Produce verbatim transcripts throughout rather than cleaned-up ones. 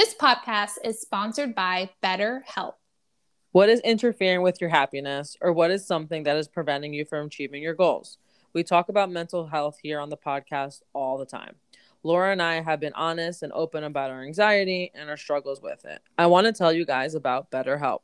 This podcast is sponsored by BetterHelp. What is interfering with your happiness, or what is something that is preventing you from achieving your goals? We talk about mental health here on the podcast all the time. Laura and I have been honest and open about our anxiety and our struggles with it. I want to tell you guys about BetterHelp.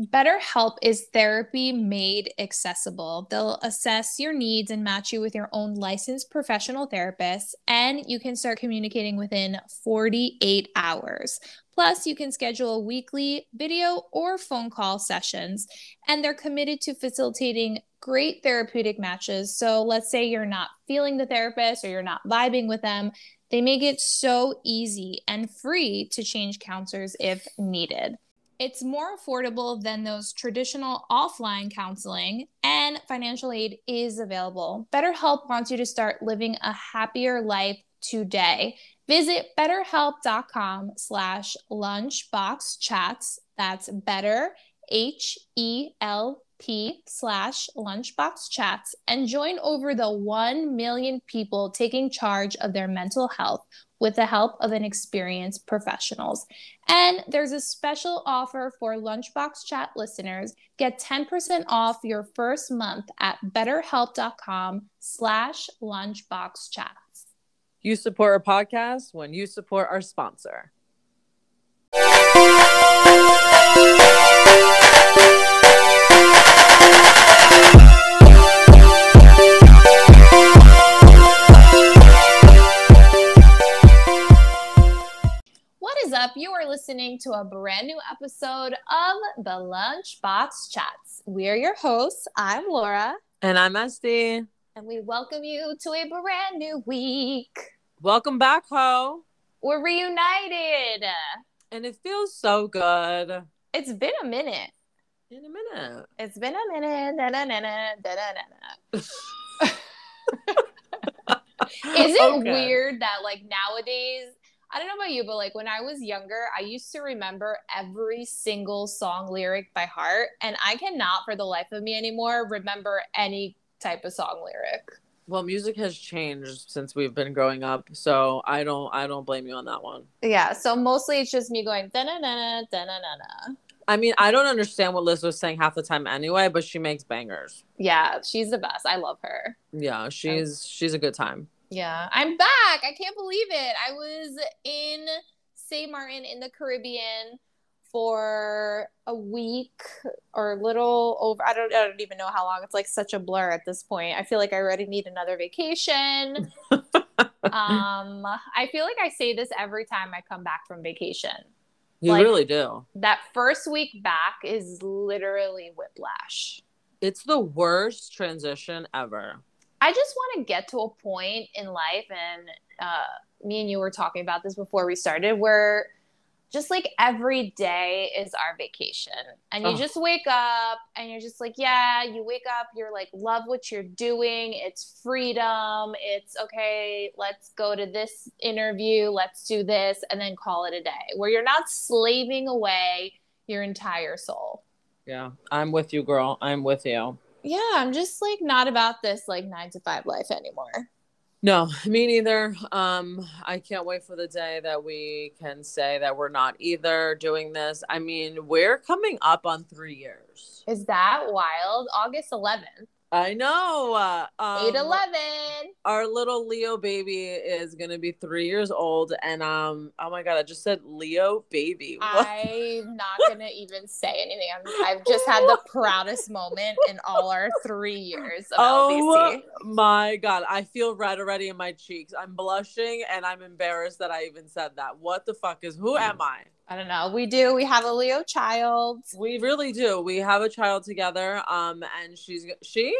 BetterHelp is therapy made accessible. They'll assess your needs and match you with your own licensed professional therapist, and you can start communicating within forty-eight hours. Plus, you can schedule weekly video or phone call sessions, and they're committed to facilitating great therapeutic matches. So let's say you're not feeling the therapist or you're not vibing with them. They make it so easy and free to change counselors if needed. It's more affordable than those traditional offline counseling, and financial aid is available. BetterHelp wants you to start living a happier life today. Visit betterhelp.com slash lunchbox chats. That's better, H E L P slash lunchbox chats, and join over the one million people taking charge of their mental health with the help of an experienced professionals. And there's a special offer for Lunchbox Chat listeners. Get ten percent off your first month at betterhelp.com slash lunchbox chats. You support our podcast when you support our sponsor. Up, you are listening to a brand new episode of The LunchBox Chats. We're your hosts. I'm Laura. And I'm Este. And we welcome you to a brand new week. Welcome back, ho. We're reunited. And it feels so good. It's been a minute. In a minute. It's been a minute. Da-da-na-na, da-da-na-na. Is it okay. weird that, like, nowadays... I don't know about you, but like when I was younger, I used to remember every single song lyric by heart, and I cannot for the life of me anymore remember any type of song lyric. Well, music has changed since we've been growing up, so I don't I don't blame you on that one. Yeah, so mostly it's just me going da-na-na-na, da-na-na-na. I mean, I don't understand what Liz was saying half the time anyway, but she makes bangers. Yeah, she's the best. I love her. Yeah, she's she's a good time. Yeah, I'm back. I can't believe it. I was in Saint Martin in the Caribbean for a week or a little over. I don't, I don't even know how long. It's like such a blur at this point. I feel like I already need another vacation. um, I feel like I say this every time I come back from vacation. You like, really do. That first week back is literally whiplash. It's the worst transition ever. I just want to get to a point in life, and uh, me and you were talking about this before we started, where just like every day is our vacation. And you oh. just wake up and you're just like, yeah, you wake up, you're like, love what you're doing. It's freedom. It's okay, let's go to this interview. Let's do this, and then call it a day, where you're not slaving away your entire soul. Yeah, I'm with you, girl. I'm with you. Yeah, I'm just like not about this like nine to five life anymore. No, me neither. Um, I can't wait for the day that we can say that we're not either doing this. I mean, we're coming up on three years. Is that wild? August eleventh. I know. Uh, um, eight eleven. Our little Leo baby is going to be three years old. And um, oh my God, I just said Leo baby. What? I'm not going to even say anything. I'm, I've just had the proudest moment in all our three years of oh, L B C. Oh my God. I feel red already in my cheeks. I'm blushing and I'm embarrassed that I even said that. What the fuck is, who am I? I don't know. We do. We have a Leo child. We really do. We have a child together. Um, and she's she.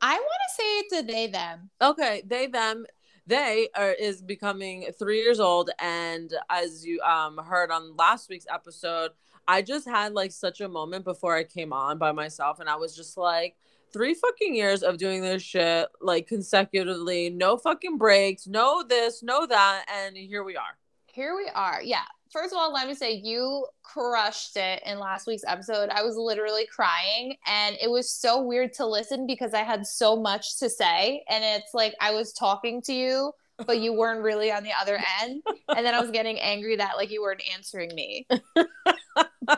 I want to say it's a they them. Okay, they them. They are is becoming three years old, and as you um heard on last week's episode, I just had like such a moment before I came on by myself, and I was just like, three fucking years of doing this shit like consecutively, no fucking breaks, no this, no that, and here we are. Here we are. Yeah. First of all, let me say you crushed it in last week's episode. I was literally crying, and it was so weird to listen because I had so much to say, and it's like I was talking to you but you weren't really on the other end. And then I was getting angry that like you weren't answering me.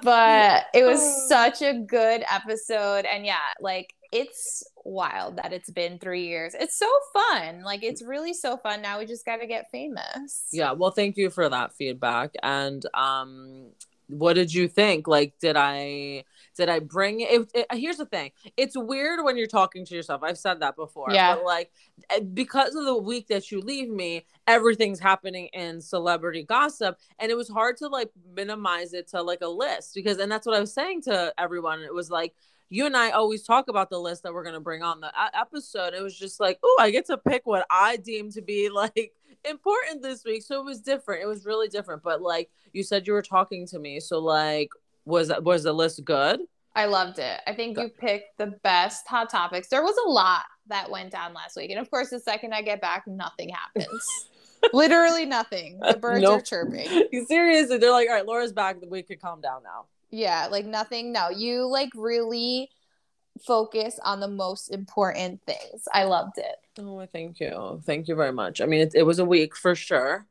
But it was such a good episode. And yeah, like it's wild that it's been three years. It's so fun. Like it's really so fun. Now we just got to get famous. Yeah. Well, thank you for that feedback. And um, what did you think? Like, did I... Did I bring it? It, it? Here's the thing. It's weird when you're talking to yourself. I've said that before. Yeah. But like, because of the week that you leave me, everything's happening in celebrity gossip. And it was hard to like minimize it to like a list because, and that's what I was saying to everyone. It was like, you and I always talk about the list that we're going to bring on the episode. It was just like, oh, I get to pick what I deem to be like important this week. So it was different. It was really different. But like you said, you were talking to me. So like, Was was the list good? I loved it. I think good. You picked the best hot topics. There was a lot that went down last week. And of course, the second I get back, nothing happens. Literally nothing. The birds nope. are chirping. Seriously. They're like, all right, Laura's back. We could calm down now. Yeah. Like nothing. No, you like really focus on the most important things. I loved it. Oh, thank you. Thank you very much. I mean, it, it was a week for sure.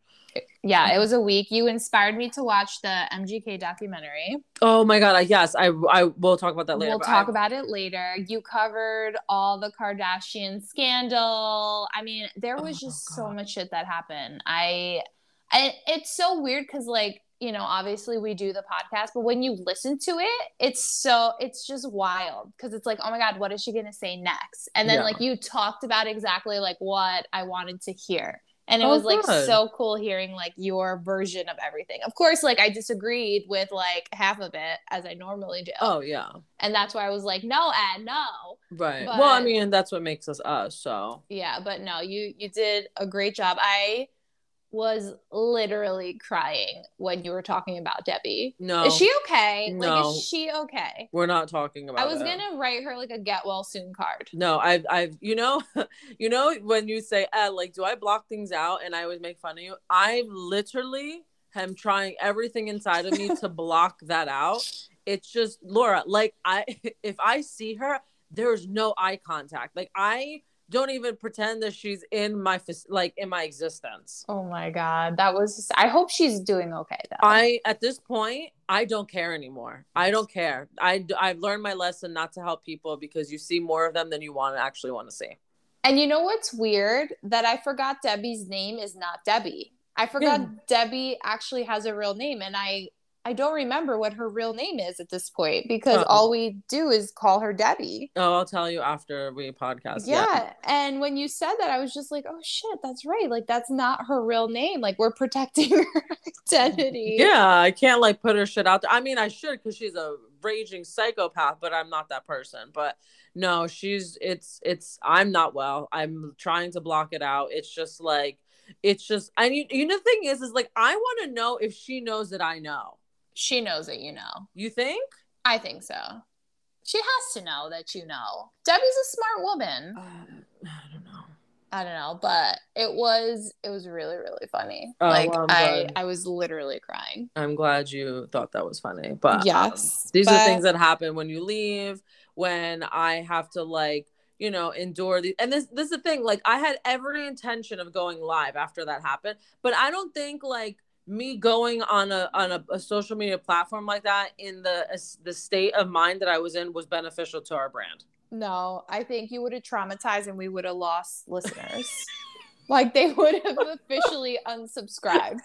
Yeah, it was a week. You inspired me to watch the M G K documentary. Oh my God. Yes, I, I will talk about that later. We'll talk I... about it later. You covered all the Kardashian scandal. I mean, there was oh just God. so much shit that happened. I, I it's so weird because like, you know, obviously we do the podcast, but when you listen to it, it's so, it's just wild because it's like, oh my God, what is she going to say next? And then yeah. like you talked about exactly like what I wanted to hear. And it oh, was, like, good. so cool hearing, like, your version of everything. Of course, like, I disagreed with, like, half of it, as I normally do. Oh, yeah. And that's why I was like, no, Ad, no. Right. But, well, I mean, that's what makes us us, so. Yeah, but no, you, you did a great job. I was literally crying when you were talking about Debbie. No. Is she okay? No. Like, is she okay? We're not talking about it. I was going to write her, like, a get well soon card. No, I've, I've, you know, you know, when you say, eh, like, do I block things out? And I always make fun of you. I literally am trying everything inside of me to block that out. It's just, Laura, like, I, if I see her, there's no eye contact. Like, I... don't even pretend that she's in my like in my existence. Oh my God, that was. I hope she's doing okay though. I at this point, I don't care anymore. I don't care. I I've learned my lesson not to help people because you see more of them than you want to actually want to see. And you know what's weird? That I forgot Debbie's name is not Debbie. I forgot yeah. Debbie actually has a real name, and I I don't remember what her real name is at this point because oh. all we do is call her Debbie. Oh, I'll tell you after we podcast. Yeah. yeah. And when you said that, I was just like, oh shit, that's right. Like, that's not her real name. Like, we're protecting her identity. Yeah. I can't like put her shit out there. I mean, I should, cause she's a raging psychopath, but I'm not that person. But no, she's it's, it's, I'm not well, I'm trying to block it out. It's just like, it's just, I mean, you know, the thing is, is like, I want to know if she knows that I know. She knows it, you know. You think? I think so. She has to know that you know. Debbie's a smart woman. Uh, I don't know. I don't know, but it was it was really, really funny. Oh, like well, I, I was literally crying. I'm glad you thought that was funny. But yes, um, these but... are things that happen when you leave, when I have to like, you know, endure these. And this this is the thing, like I had every intention of going live after that happened, but I don't think like me going on a on a, a social media platform like that in the uh, the state of mind that I was in was beneficial to our brand. No, I think you would have traumatized and we would have lost listeners. Like they would have officially unsubscribed.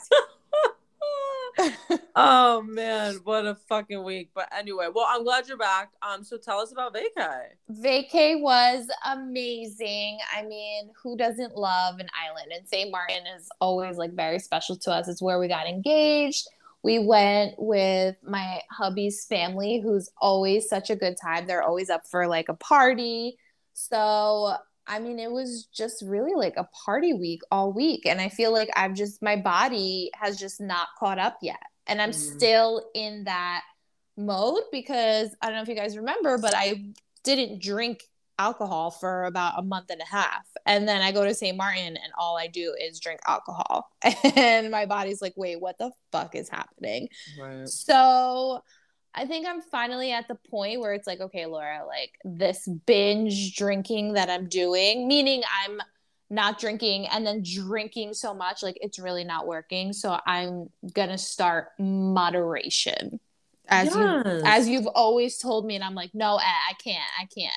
Oh man, what a fucking week. But anyway, well, I'm glad you're back. Um, so tell us about vacay. Vacay was amazing. I mean, who doesn't love an island? And Saint Martin is always like very special to us. It's where we got engaged. We went with my hubby's family, who's always such a good time. They're always up for like a party. So I mean, it was just really like a party week all week. And I feel like I've just, my body has just not caught up yet. And I'm mm. still in that mode because I don't know if you guys remember, but I didn't drink alcohol for about a month and a half. And then I go to Saint Martin and all I do is drink alcohol. And my body's like, wait, what the fuck is happening? Right. So I think I'm finally at the point where it's like, okay, Laura, like this binge drinking that I'm doing, meaning I'm not drinking and then drinking so much, like it's really not working. So I'm going to start moderation as yes. you, as you've always told me. And I'm like, no, I can't, I can't.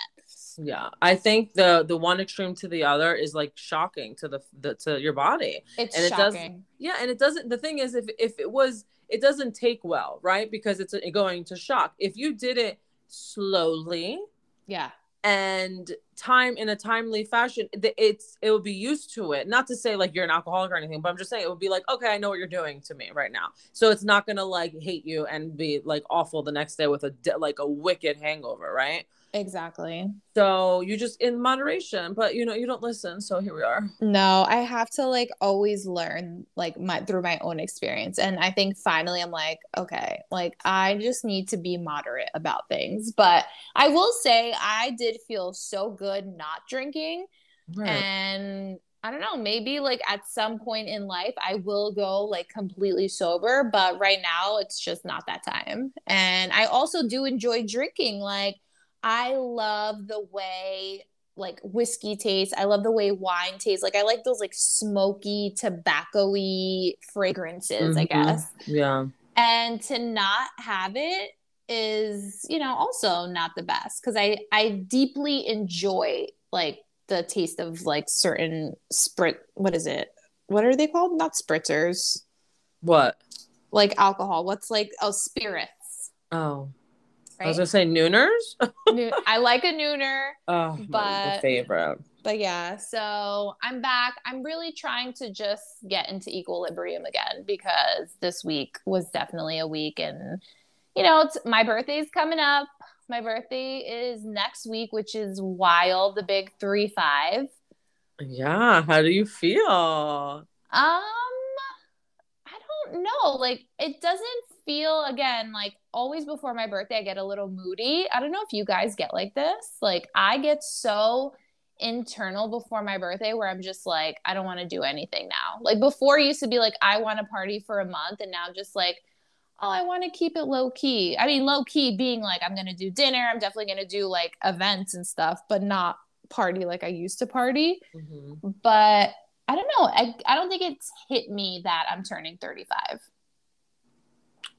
Yeah. I think the, the one extreme to the other is like shocking to the, the to your body. It's and it shocking. Does, yeah. And it doesn't, the thing is, if, if it was, it doesn't take well, right? Because it's going to shock. If you did it slowly. Yeah. And time in a timely fashion, it's it will be used to it. Not to say like you're an alcoholic or anything, but I'm just saying it would be like, okay, I know what you're doing to me right now, so it's not gonna like hate you and be like awful the next day with a like a wicked hangover, right? Exactly. So you just in moderation, but you know you don't listen, so here we are. No, I have to like always learn like my through my own experience, and I think finally I'm like, okay, like I just need to be moderate about things. But I will say I did feel so good not drinking, right. And I don't know, maybe like at some point in life I will go like completely sober, but right now it's just not that time. And I also do enjoy drinking, like I love the way like whiskey tastes. I love the way wine tastes. Like I like those like smoky, tobacco-y fragrances, mm-hmm. I guess. Yeah. And to not have it is, you know, also not the best, because I, I deeply enjoy like the taste of like certain sprit. What is it? What are they called? Not spritzers. What? Like alcohol. What's like, oh, spirits. Oh. Right? I was gonna say nooners. Noon- I like a nooner. Oh, but my favorite. But yeah, so I'm back. I'm really trying to just get into equilibrium again, because this week was definitely a week, and you know, it's my birthday's coming up. My birthday is next week, which is wild. The big three five. Yeah, how do you feel? Um. No, like it doesn't feel, again, like always before my birthday I get a little moody. I don't know if you guys get like this. Like I get so internal before my birthday where I'm just like, I don't want to do anything now. Like before it used to be like, I want to party for a month, and now I'm just like, oh, I want to keep it low key. I mean, low key being like, I'm going to do dinner, I'm definitely going to do like events and stuff, but not party like I used to party. Mm-hmm. But I don't know. I, I don't think it's hit me that I'm turning thirty-five.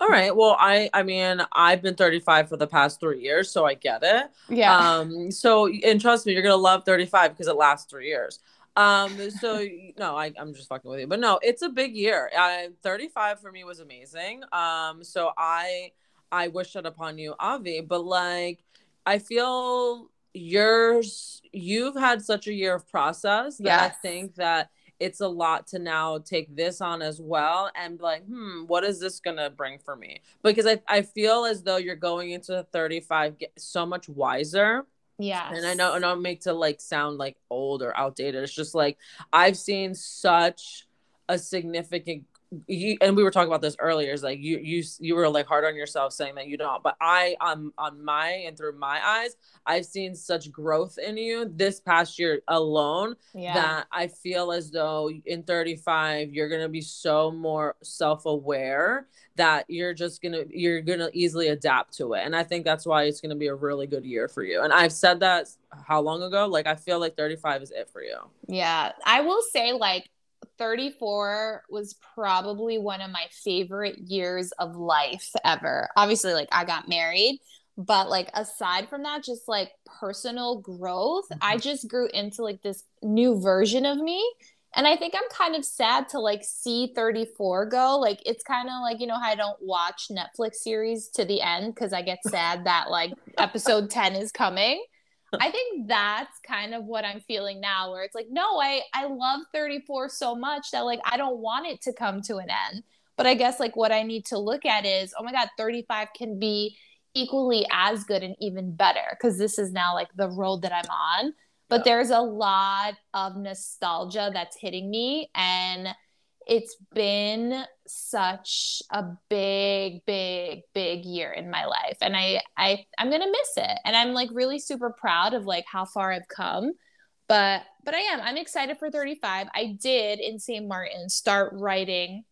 All right. Well, I, I mean, I've been thirty-five for the past three years, so I get it. Yeah. Um. So, and trust me, you're going to love thirty-five because it lasts three years. Um. So, no, I, I'm just fucking with you. But no, it's a big year. I, thirty-five for me was amazing. Um. So I, I wish that upon you, Avi. But like, I feel yours, you've had such a year of process that yes. I think that it's a lot to now take this on as well and be like, hmm, what is this going to bring for me? Because I, I feel as though you're going into thirty-five get so much wiser. Yeah. And I know, and I don't make to like sound like old or outdated. It's just like, I've seen such a significant, you, and we were talking about this earlier, is like you, you, you were like hard on yourself saying that you don't, but I, on, on my, and through my eyes, I've seen such growth in you this past year alone yeah. that I feel as though in thirty-five, you're going to be so more self-aware that you're just going to, you're going to easily adapt to it. And I think that's why it's going to be a really good year for you. And I've said that how long ago? Like, I feel like thirty-five is it for you. Yeah. I will say like, thirty-four was probably one of my favorite years of life ever. Obviously, like I got married, but like aside from that, just like personal growth, mm-hmm. I just grew into like this new version of me. And I think I'm kind of sad to like see thirty-four go. Like it's kind of like, you know, how I don't watch Netflix series to the end because I get sad that like episode ten is coming. I think that's kind of what I'm feeling now, where it's like, no, I, I love thirty-four so much that like, I don't want it to come to an end. But I guess like what I need to look at is, oh my God, thirty-five can be equally as good and even better, because this is now like the road that I'm on. But yeah. There's a lot of nostalgia that's hitting me. And it's been such a big, big, big year in my life. And I, I, I'm going to miss it. And I'm like really super proud of like how far I've come, but, but I am, I'm excited for thirty-five. I did in Saint Martin start writing.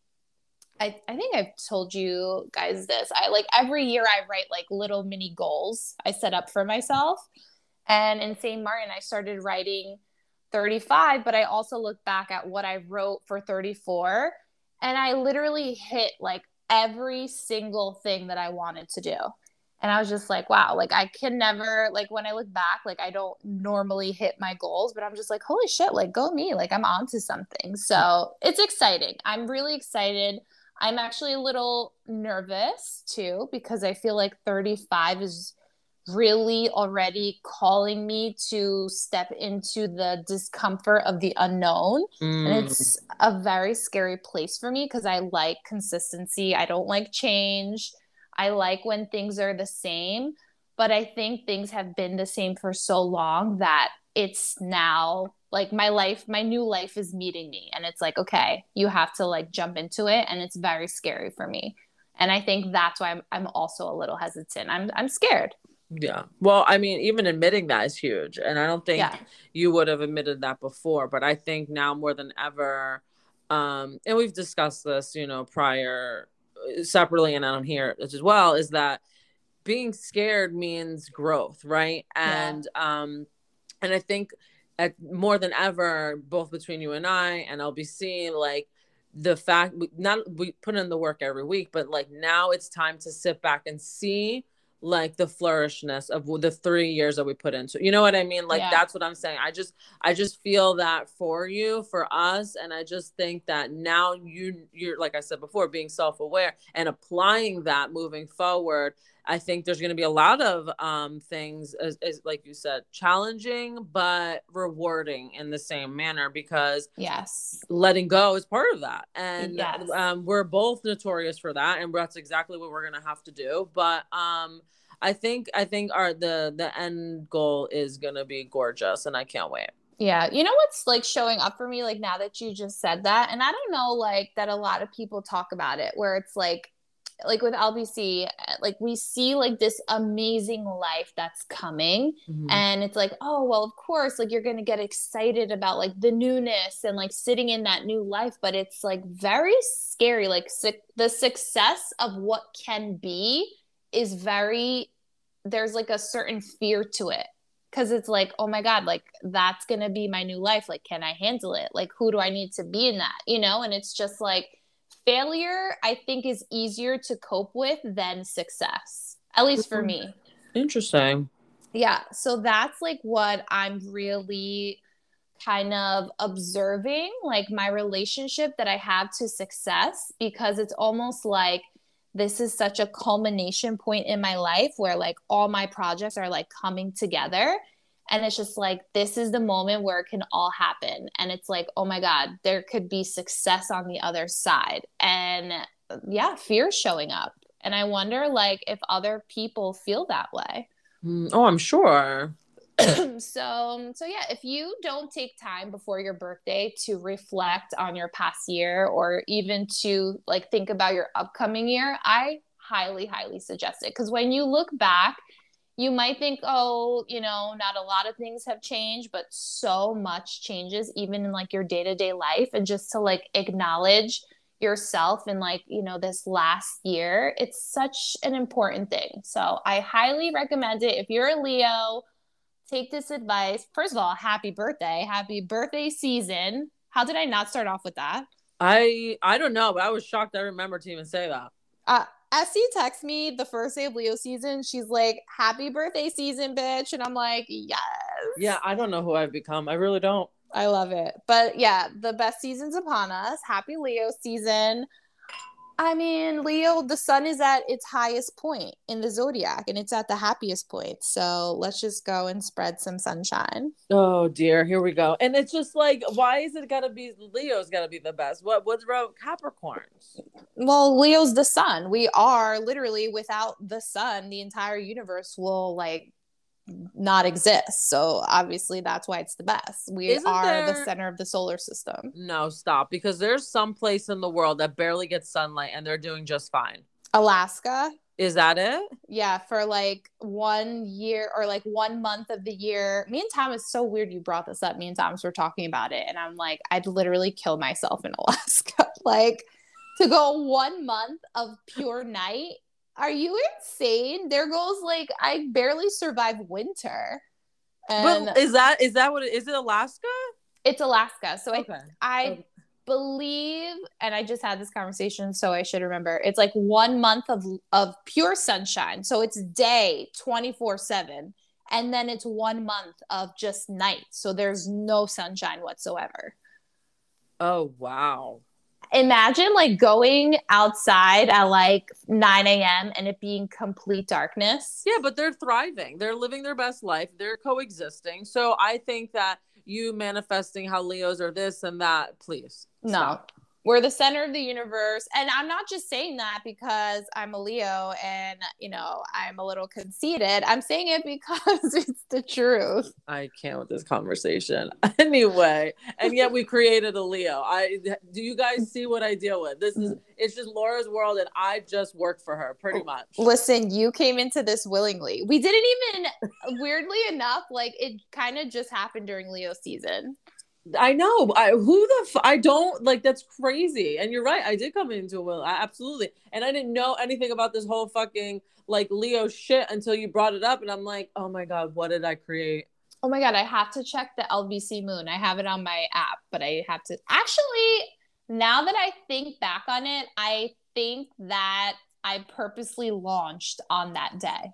I, I think I've told you guys this. I like every year I write like little mini goals I set up for myself. And in Saint Martin, I started writing thirty-five, but I also look back at what I wrote for thirty-four, and I literally hit like every single thing that I wanted to do. And I was just like, wow, like I can never, like when I look back, like I don't normally hit my goals, but I'm just like, holy shit, like go me, like I'm onto something. So it's exciting. I'm really excited. I'm actually a little nervous too, because I feel like thirty-five is really already calling me to step into the discomfort of the unknown. Mm. And it's a very scary place for me because I like consistency. I don't like change. I like when things are the same, but I think things have been the same for so long that it's now like my life, my new life is meeting me. And it's like, okay, you have to like jump into it. And it's very scary for me. And I think that's why I'm, I'm also a little hesitant. I'm, I'm scared. Yeah. Well, I mean, even admitting that is huge. And I don't think yeah. you would have admitted that before, but I think now more than ever, um, and we've discussed this, you know, prior separately and on here as well, is that being scared means growth, right? And yeah. um and I think at more than ever, both between you and I and L B C, like the fact we not we put in the work every week, but like now it's time to sit back and see like the flourishness of the three years that we put into, you know what I mean? Like, yeah. that's what I'm saying. I just, I just feel that for you, for us. And I just think that now you, you're, like I said before, being self-aware and applying that moving forward. I think there's going to be a lot of um, things as, as, like you said, challenging, but rewarding in the same manner, because yes, letting go is part of that. And yes. um, we're both notorious for that. And that's exactly what we're going to have to do. But um, I think, I think our, the, the end goal is going to be gorgeous, and I can't wait. Yeah. You know, what's like showing up for me, like now that you just said that, and I don't know, like that a lot of people talk about it, where it's like, like with L B C, like we see like this amazing life that's coming, mm-hmm. and it's like, oh, well, of course, like you're going to get excited about like the newness and like sitting in that new life. But it's like very scary. Like su- the success of what can be is very, there's like a certain fear to it. Cause it's like, oh my God, like that's going to be my new life. Like, can I handle it? Like, who do I need to be in that? You know? And it's just like, failure, I think, is easier to cope with than success, at least for me. Interesting. Yeah. So that's like what I'm really kind of observing, like my relationship that I have to success, because it's almost like this is such a culmination point in my life where like all my projects are like coming together. And it's just like, this is the moment where it can all happen. And it's like, oh my God, there could be success on the other side. And yeah, fear showing up. And I wonder like if other people feel that way. Oh, I'm sure. so, so yeah, if you don't take time before your birthday to reflect on your past year, or even to like think about your upcoming year, I highly, highly suggest it. Because when you look back, you might think, oh, you know, not a lot of things have changed, but so much changes even in like your day-to-day life. And just to like acknowledge yourself in like, you know, this last year, it's such an important thing. So I highly recommend it. If you're a Leo, take this advice. First of all, happy birthday. Happy birthday season. How did I not start off with that? I I don't know, but I was shocked I remembered to even say that. Uh Essie texts me the first day of Leo season. She's like, happy birthday season, bitch. And I'm like, yes. Yeah, I don't know who I've become. I really don't. I love it. But yeah, the best season's upon us. Happy Leo season. I mean, Leo, the sun is at its highest point in the zodiac, and it's at the happiest point. So let's just go and spread some sunshine. Oh dear, here we go. And it's just like, why is it gotta be Leo's gotta be the best? What what's about Capricorns? Well, Leo's the sun. We are literally without the sun, the entire universe will like not exist. So obviously that's why it's the best. We Isn't are there... the center of the solar system. No, stop. Because there's some place in the world that barely gets sunlight and they're doing just fine. Alaska. Is that it? Yeah. For like one year or like one month of the year. Me and Thomas, it's so weird you brought this up. Me and Thomas were talking about it. And I'm like, I'd literally kill myself in Alaska. Like to go one month of pure night. Are you insane? Their goals, like, I barely survive winter. And but is that is that what it is? It Alaska? It's Alaska. So okay. I I okay. believe, and I just had this conversation, so I should remember. It's like one month of of pure sunshine. So it's day twenty-four seven, and then it's one month of just night. So there's no sunshine whatsoever. Oh wow. Imagine like going outside at like nine a.m. and it being complete darkness. Yeah, but they're thriving. They're living their best life. They're coexisting. So I think that you manifesting how Leos are this and that, please. Stop. No, we're the center of the universe. And I'm not just saying that because I'm a Leo and, you know, I'm a little conceited. I'm saying it because it's the truth. I can't with this conversation. Anyway, and yet we created a Leo. I do you guys see what I deal with? This is it's just Laura's world and I just work for her pretty much. Listen, you came into this willingly. We didn't even, weirdly enough, like it kind of just happened during Leo season. I know. I who the f- I don't like. That's crazy. And you're right. I did come into a will. I, absolutely. And I didn't know anything about this whole fucking like Leo shit until you brought it up. And I'm like, oh my god, what did I create? Oh my god, I have to check the L B C moon. I have it on my app, but I have to actually. Now that I think back on it, I think that I purposely launched on that day.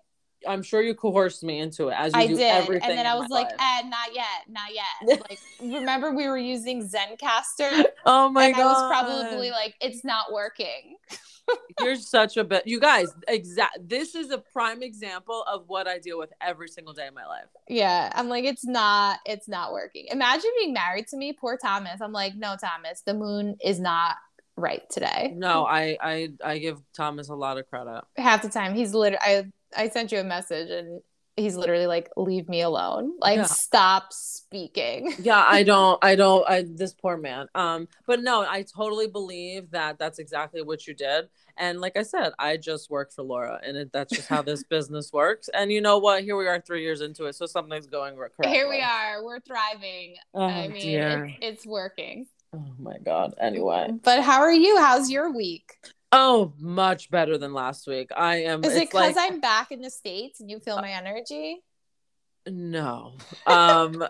I'm sure you coerced me into it as you I do did. Everything. And then I was like, "Ed, not yet, not yet." Like, remember we were using Zencastr? Oh my and god! I was probably like, "It's not working." You're such a bit. You guys, exact. This is a prime example of what I deal with every single day of my life. Yeah, I'm like, it's not, it's not working. Imagine being married to me, poor Thomas. I'm like, no, Thomas, the moon is not. Right today. No, I, I I give Thomas a lot of credit. Half the time, he's literally. I I sent you a message, and he's literally like, "Leave me alone! Like, yeah. Stop speaking." Yeah, I don't, I don't, I this poor man. Um, but no, I totally believe that that's exactly what you did. And like I said, I just work for Laura, and it, that's just how this business works. And you know what? Here we are, three years into it, so something's going correctly. Here we are. We're thriving. Oh, I mean, dear. It, it's working. Oh my god. Anyway. But how are you? How's your week? Oh, much better than last week. I am. Is it because like, I'm back in the States and you feel my energy? No. Um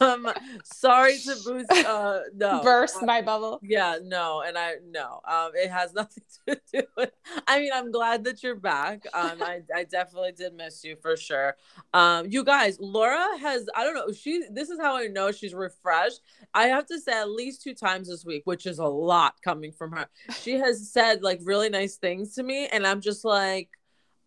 um sorry to boost uh no burst my bubble. Yeah, no, and I no. Um it has nothing to do with I mean, I'm glad that you're back. Um I, I definitely did miss you for sure. Um you guys, Laura has I don't know, she this is how I know she's refreshed. I have to say at least two times this week, which is a lot coming from her. She has said like really nice things to me and I'm just like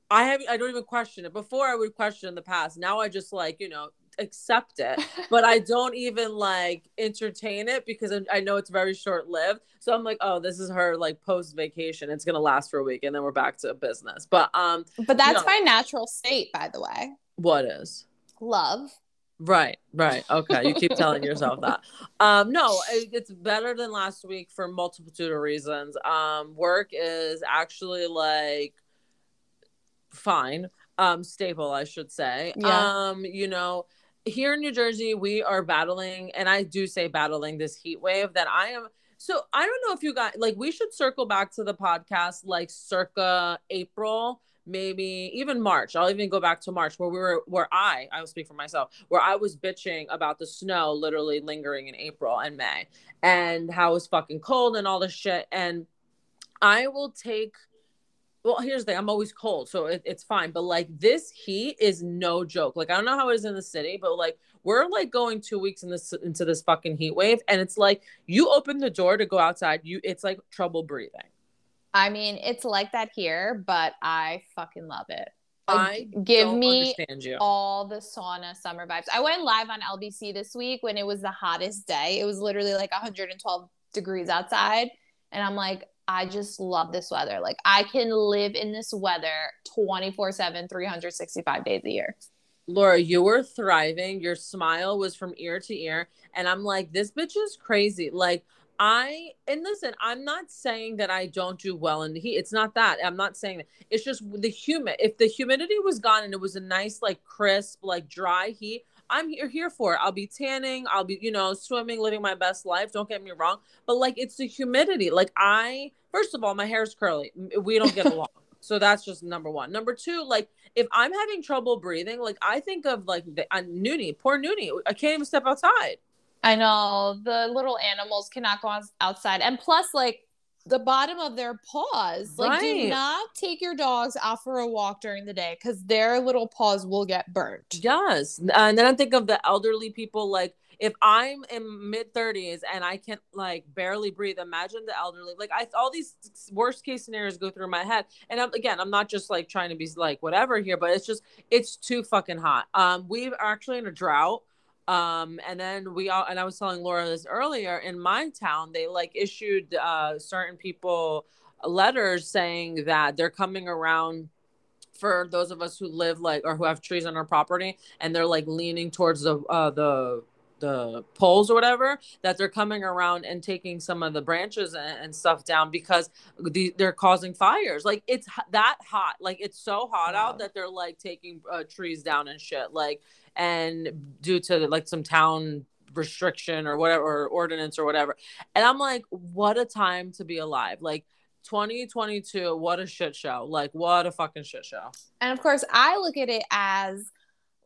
I have I don't even question it. Before I would question in the past. Now I just like, you know, accept it. But I don't even like entertain it because I, I know it's very short lived. So I'm like, oh, this is her like post vacation. It's gonna last for a week and then we're back to business. But um But that's you know, my natural state, by the way. What is? Love. Right, right. Okay. You keep telling yourself that. Um, no, it, it's better than last week for a multitude of reasons. Um, work is actually like fine um stable I should say yeah. um you know here in New Jersey we are battling and I do say battling this heat wave that I am so I don't know if you guys like we should circle back to the podcast like circa April maybe even March I'll even go back to March where we were where I I will speak for myself where I was bitching about the snow literally lingering in April and May and how it was fucking cold and all this shit and I will take Well, here's the thing. I'm always cold, so it, it's fine. But, like, this heat is no joke. Like, I don't know how it is in the city, but, like, we're, like, going two weeks in this, into this fucking heat wave. And it's, like, you open the door to go outside. you It's, like, trouble breathing. I mean, it's like that here, but I fucking love it. Like, I give me all the sauna summer vibes. I went live on L B C this week when it was the hottest day. It was literally, like, one hundred twelve degrees outside. And I'm, like, I just love this weather. Like I can live in this weather twenty-four seven, three hundred sixty-five days a year. Laura, you were thriving. Your smile was from ear to ear. And I'm like, this bitch is crazy. Like I, and listen, I'm not saying that I don't do well in the heat. It's not that. I'm not saying that. It's just the humid. If the humidity was gone and it was a nice, like crisp, like dry heat, I'm here, here for it. I'll be tanning. I'll be, you know, swimming, living my best life. Don't get me wrong. But, like, it's the humidity. Like, I, first of all, my hair's curly. We don't get along. So that's just number one. Number two, like, if I'm having trouble breathing, like, I think of, like, the, uh, Noonie. Poor Noonie. I can't even step outside. I know. The little animals cannot go on, outside. And plus, like, the bottom of their paws. Like, right. Do not take your dogs out for a walk during the day because their little paws will get burnt. Yes. And then I think of the elderly people, like, if I'm in mid thirties and I can, like, barely breathe, imagine the elderly. Like, I all these worst case scenarios go through my head. And I'm, again, I'm not just, like, trying to be, like, whatever here, but it's just, it's too fucking hot. Um, we're actually in a drought. Um, and then we all, and I was telling Laura this earlier, in my town, they, like, issued uh, certain people letters saying that they're coming around for those of us who live, like, or who have trees on our property, and they're, like, leaning towards the, uh, the, the poles or whatever, that they're coming around and taking some of the branches and, and stuff down because the, they're causing fires. Like, it's that hot. Like, it's so hot wow. out that they're, like, taking uh, trees down and shit. Like, and due to, like, some town restriction or whatever, or ordinance or whatever. And I'm like, what a time to be alive. Like, twenty twenty-two, what a shit show. Like, what a fucking shit show. And of course I look at it as,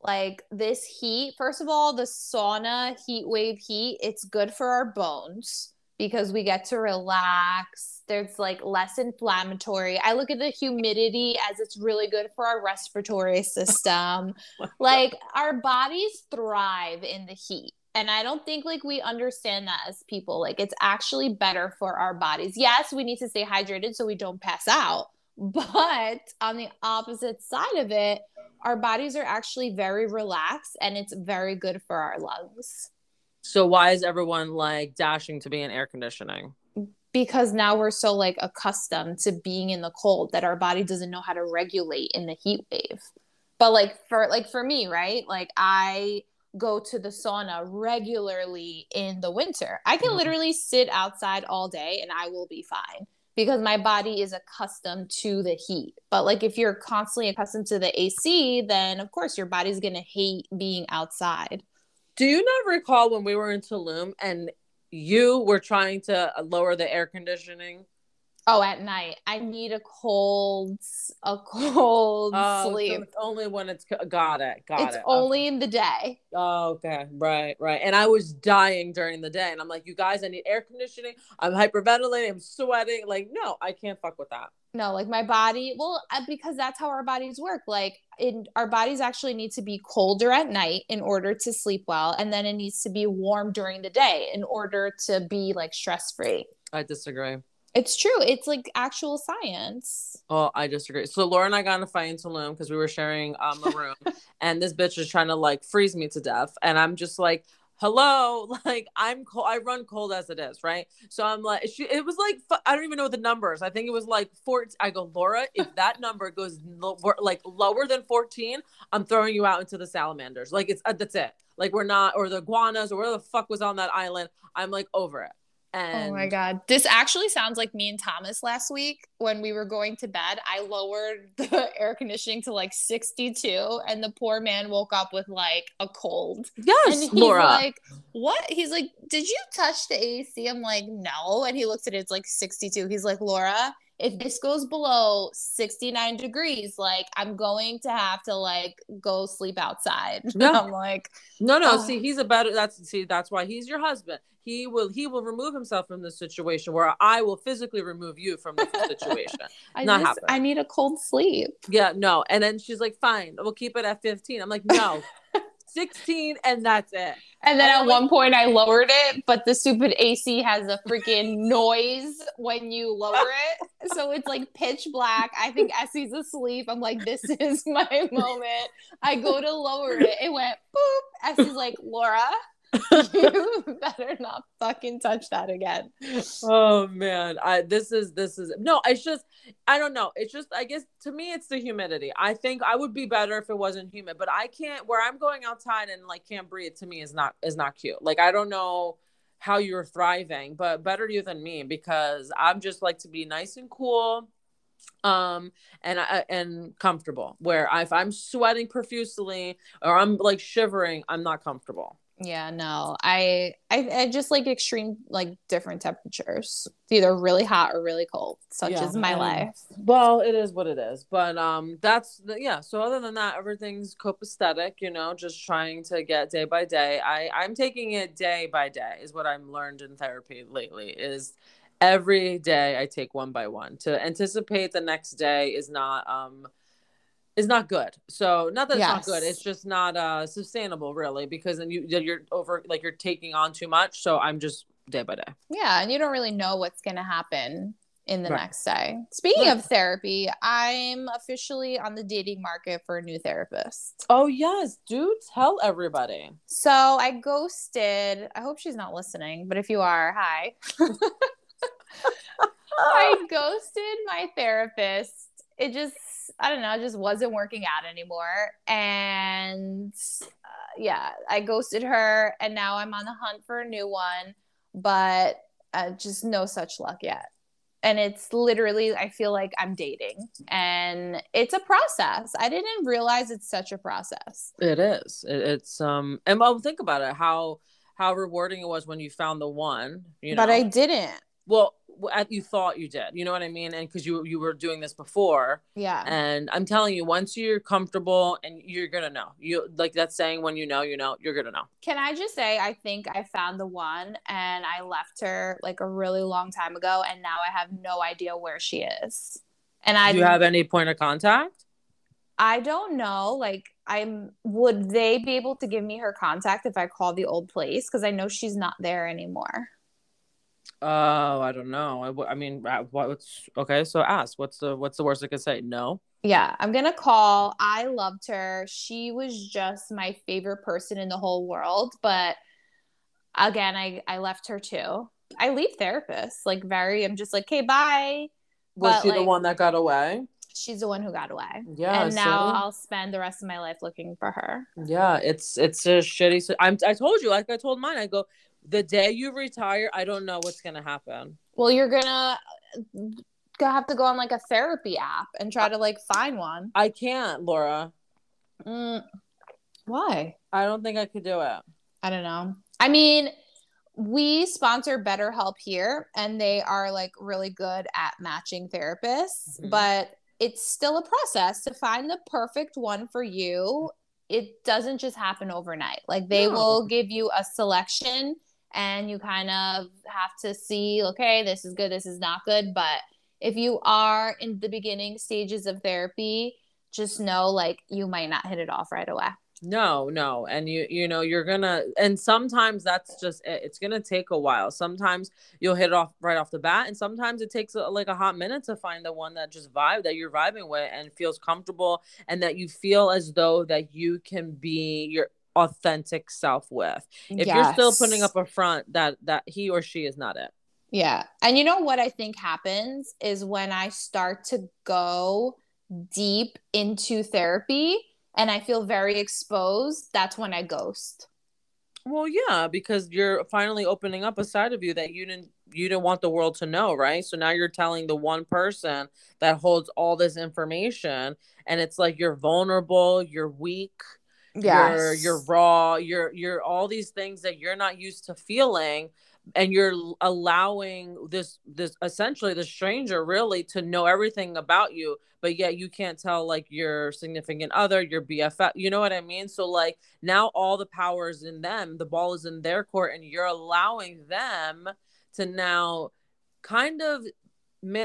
like, this heat, first of all, the sauna heat wave heat, it's good for our bones because we get to relax. There's, like, less inflammatory. I look at the humidity as it's really good for our respiratory system. Like, our bodies thrive in the heat. And I don't think, like, we understand that as people. Like, it's actually better for our bodies. Yes, we need to stay hydrated so we don't pass out. But on the opposite side of it, our bodies are actually very relaxed, and it's very good for our lungs. So why is everyone, like, dashing to be in air conditioning? Because now we're so, like, accustomed to being in the cold that our body doesn't know how to regulate in the heat wave. But, like, for, like, for me, right? Like, I go to the sauna regularly in the winter. I can mm-hmm. literally sit outside all day and I will be fine. Because my body is accustomed to the heat. But, like, if you're constantly accustomed to the A C, then, of course, your body's going to hate being outside. Do you not recall when we were in Tulum and you were trying to lower the air conditioning? Oh, at night. I need a cold, a cold oh, sleep. So it's only when it's, got it, got it's it. It's only okay. in the day. Oh, okay. Right, right. And I was dying during the day. And I'm like, you guys, I need air conditioning. I'm hyperventilating. I'm sweating. Like, no, I can't fuck with that. No, like, my body, well, because that's how our bodies work. Like, in, our bodies actually need to be colder at night in order to sleep well. And then it needs to be warm during the day in order to be, like, stress-free. I disagree. It's true. It's, like, actual science. Oh, I disagree. So Laura and I got in a fight in Tulum because we were sharing um, a room and this bitch is trying to, like, freeze me to death. And I'm just like, hello, like, I'm cold. I run cold as it is. Right. So I'm like, she, it was like, I don't even know the numbers. I think it was like fourteen. I go, Laura, if that number goes lo- like lower than fourteen, I'm throwing you out into the salamanders. Like, it's, uh, that's it. Like, we're not, or the iguanas or whatever the fuck was on that island. I'm like over it. And oh my God. This actually sounds like me and Thomas last week when we were going to bed. I lowered the air conditioning to like sixty-two and the poor man woke up with like a cold. Yes, and he's Laura. Like, what? He's like, did you touch the A C? I'm like, no. And he looks at it, it's like sixty-two. He's like, Laura, if this goes below sixty-nine degrees, like, I'm going to have to, like, go sleep outside. No. I'm like, no, no. Oh. See, he's a better, that's, see, that's why he's your husband. He will, he will remove himself from the situation where I will physically remove you from the situation. I Not just, I need a cold sleep. Yeah, no. And then she's like, fine, we'll keep it at fifteen. I'm like, no. sixteen and that's it. And then at one point I lowered it, but the stupid A C has a freaking noise when you lower it. So it's like pitch black. I think Essie's asleep. I'm like, this is my moment. I go to lower it. It went boop. Essie's like, Laura, you better not fucking touch that again. Oh man. I this is this is no, it's just I don't know. It's just, I guess to me, it's the humidity. I think I would be better if it wasn't humid, but I can't, where I'm going outside and like can't breathe to me is not, is not cute. Like, I don't know how you're thriving, but better you than me because I'm just like to be nice and cool. Um, and, I, and comfortable where I, if I'm sweating profusely or I'm like shivering, I'm not comfortable. Yeah, no, I, I, I just like extreme, like different temperatures, it's either really hot or really cold. Such yeah, is my I, life. Well, it is what it is, but um, that's the, yeah. So other than that, everything's copacetic, you know, just trying to get day by day. I, I'm taking it day by day is what I've learned in therapy lately. Is every day I take one by one. To anticipate the next day is not um. It's not good. So not that it's yes. not good. It's just not uh, sustainable, really, because then you you're over like you're taking on too much. So I'm just day by day. Yeah, and you don't really know what's going to happen in the right. next day. Speaking right. of therapy, I'm officially on the dating market for a new therapist. Oh yes, do tell everybody. So I ghosted. I hope she's not listening, but if you are, hi. I ghosted my therapist. It just, I don't know, it just wasn't working out anymore. And uh, yeah, I ghosted her and now I'm on the hunt for a new one, but uh, just no such luck yet. And it's literally, I feel like I'm dating and it's a process. I didn't realize it's such a process. It is. It, it's, um, and well, think about it, how, how rewarding it was when you found the one, you know, but I didn't. Well, you thought you did, you know what I mean? And because you you were doing this before. Yeah. And I'm telling you, once you're comfortable and you're going to know. You like that saying, when you know, you know, you're going to know. Can I just say, I think I found the one and I left her like a really long time ago. And now I have no idea where she is. And I Do you have any point of contact? I don't know. Like, I'm, would they be able to give me her contact if I call the old place? Because I know she's not there anymore. Oh, I don't know. I, I mean, what's okay? So ask. What's the what's the worst I could say? No. Yeah, I'm gonna call. I loved her. She was just my favorite person in the whole world. But again, I I left her too. I leave therapists like very. I'm just like, okay, bye. Was but, she like, the one that got away? She's the one who got away. Yeah. And now so... I'll spend the rest of my life looking for her. Yeah, it's it's a shitty. I'm. I told you. Like I told mine. I go. The day you retire, I don't know what's going to happen. Well, you're going to have to go on, like, a therapy app and try to, like, find one. I can't, Laura. Mm, why? I don't think I could do it. I don't know. I mean, we sponsor BetterHelp here, and they are, like, really good at matching therapists. Mm-hmm. But it's still a process to find the perfect one for you. It doesn't just happen overnight. Like, they no. will give you a selection. And you kind of have to see, okay, this is good, this is not good. But if you are in the beginning stages of therapy, just know, like, you might not hit it off right away. No, no. And, you you know, you're going to – and sometimes that's just it. It's going to take a while. Sometimes you'll hit it off right off the bat. And sometimes it takes, a, like, a hot minute to find the one that just vibe – that you're vibing with and feels comfortable and that you feel as though that you can be your – authentic self with. If yes. you're still putting up a front, that that he or she is not it. Yeah. And you know what I think happens is when I start to go deep into therapy and I feel very exposed, that's when I ghost. Well, yeah, because you're finally opening up a side of you that you didn't you didn't want the world to know, right? So now you're telling the one person that holds all this information, and it's like you're vulnerable, you're weak. Yeah, you're, you're raw, you're you're all these things that you're not used to feeling, and you're allowing this this essentially the stranger really to know everything about you, but yet you can't tell like your significant other, your B F F, you know what I mean? So like now all the power is in them, the ball is in their court, and you're allowing them to now kind of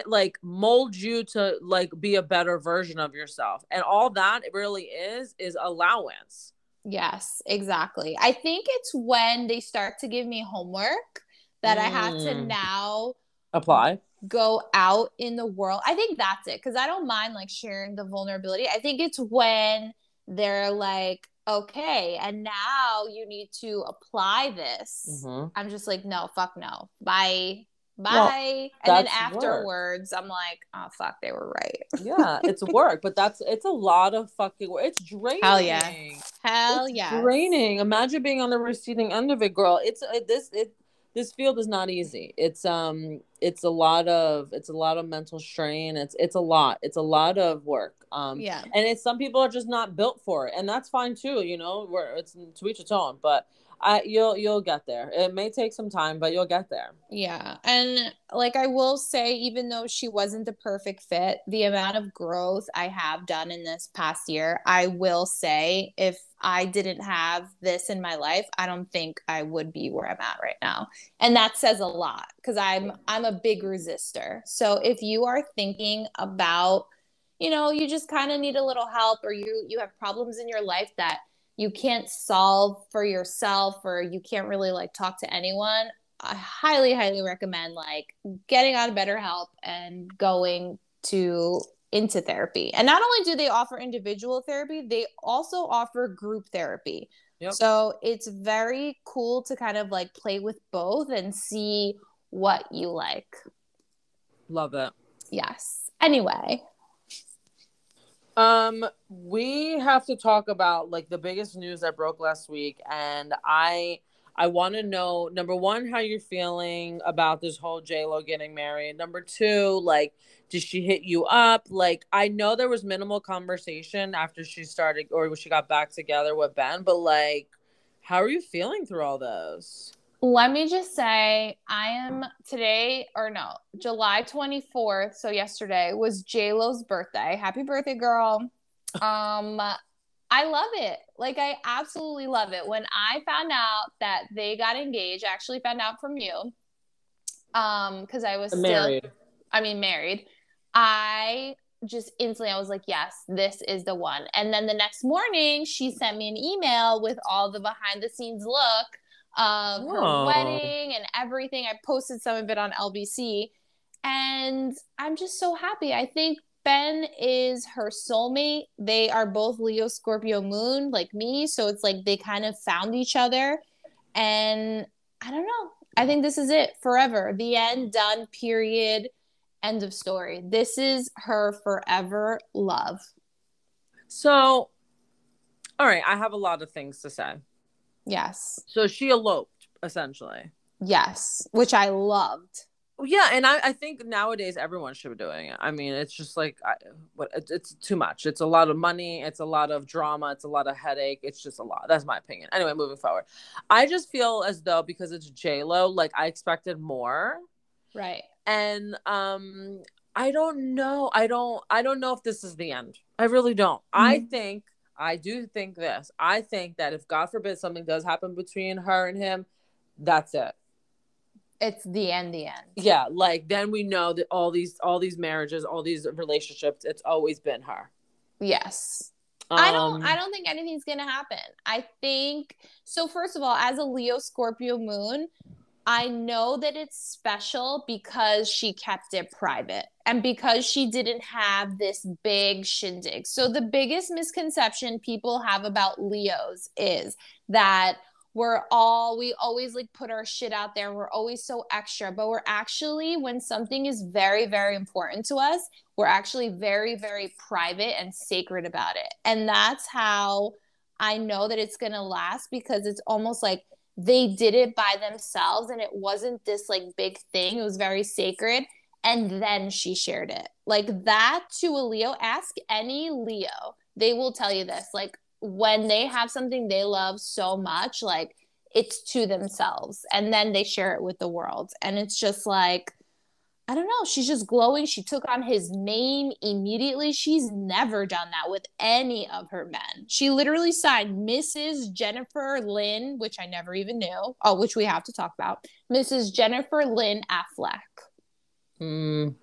like mold you to like be a better version of yourself. And all that it really is is allowance. Yes, exactly. I think it's when they start to give me homework that mm. I have to now apply, go out in the world. I think that's it, because I don't mind like sharing the vulnerability. I think it's when they're like, okay, and now you need to apply this. Mm-hmm. I'm just like, no, fuck no, bye. Bye. Well, and then afterwards, work. I'm like, oh, fuck, they were right. Yeah, it's work, but that's, it's a lot of fucking work. It's draining. Hell yeah. Hell yeah. Draining. Imagine being on the receiving end of it, girl. It's it, this, it, this field is not easy. It's, um, it's a lot of, it's a lot of mental strain. It's, it's a lot, it's a lot of work. Um, yeah. And it's, some people are just not built for it, and that's fine too, you know, where it's to each its own, but I you'll you'll get there. It may take some time, but you'll get there. Yeah. And like I will say, even though she wasn't the perfect fit, the amount of growth I have done in this past year, I will say if I didn't have this in my life, I don't think I would be where I'm at right now. And that says a lot because I'm I'm a big resistor. So if you are thinking about, you know, you just kind of need a little help, or you you have problems in your life that you can't solve for yourself, or you can't really like talk to anyone, I highly, highly recommend like getting on BetterHelp and going to into therapy. And not only do they offer individual therapy, they also offer group therapy. Yep. So it's very cool to kind of like play with both and see what you like. Love it. Yes. Anyway. Um, we have to talk about like the biggest news that broke last week. And I, I want to know, number one, how you're feeling about this whole J-Lo getting married. Number two, like, did she hit you up? Like, I know there was minimal conversation after she started or she got back together with Ben, but like, how are you feeling through all those? Let me just say, I am today, or no, July twenty-fourth, so yesterday, was J-Lo's birthday. Happy birthday, girl. Um, I love it. Like, I absolutely love it. When I found out that they got engaged, I actually found out from you, um, because I was married. Still, I mean, married. I just instantly, I was like, yes, this is the one. And then the next morning, she sent me an email with all the behind-the-scenes look of her Aww. wedding and everything. I posted some of it on L B C, and I'm just so happy. I think Ben is her soulmate. They are both Leo, Scorpio, Moon, like me, so it's like they kind of found each other, and I don't know. I think this is it forever. The end, done, period, end of story. This is her forever love. So, all right, I have a lot of things to say. Yes. So she eloped, essentially. Yes, which I loved. Yeah, and I, I think nowadays everyone should be doing it. I mean, it's just like, I, it's too much. It's a lot of money. It's a lot of drama. It's a lot of headache. It's just a lot. That's my opinion. Anyway, moving forward. I just feel as though because it's J-Lo, like I expected more. Right. And um, I don't know. I don't, I don't know if this is the end. I really don't. Mm-hmm. I think. I do think this. I think that if, God forbid, something does happen between her and him, that's it. It's the end, the end. Yeah, like, then we know that all these all these marriages, all these relationships, it's always been her. Yes. Um, I don't I don't think anything's going to happen. I think, so first of all, as a Leo, Scorpio, Moon, I know that it's special because she kept it private and because she didn't have this big shindig. So the biggest misconception people have about Leos is that we're all, we always like put our shit out there. We're always so extra, but we're actually, when something is very, very important to us, we're actually very, very private and sacred about it. And that's how I know that it's going to last, because it's almost like they did it by themselves and it wasn't this like big thing. It was very sacred. And then she shared it like that to a Leo. Ask any Leo. They will tell you this. Like when they have something they love so much, like it's to themselves and then they share it with the world. And it's just like, I don't know. She's just glowing. She took on his name immediately. She's never done that with any of her men. She literally signed Missus Jennifer Lynn, which I never even knew. Oh, which we have to talk about. Missus Jennifer Lynn Affleck. Mm.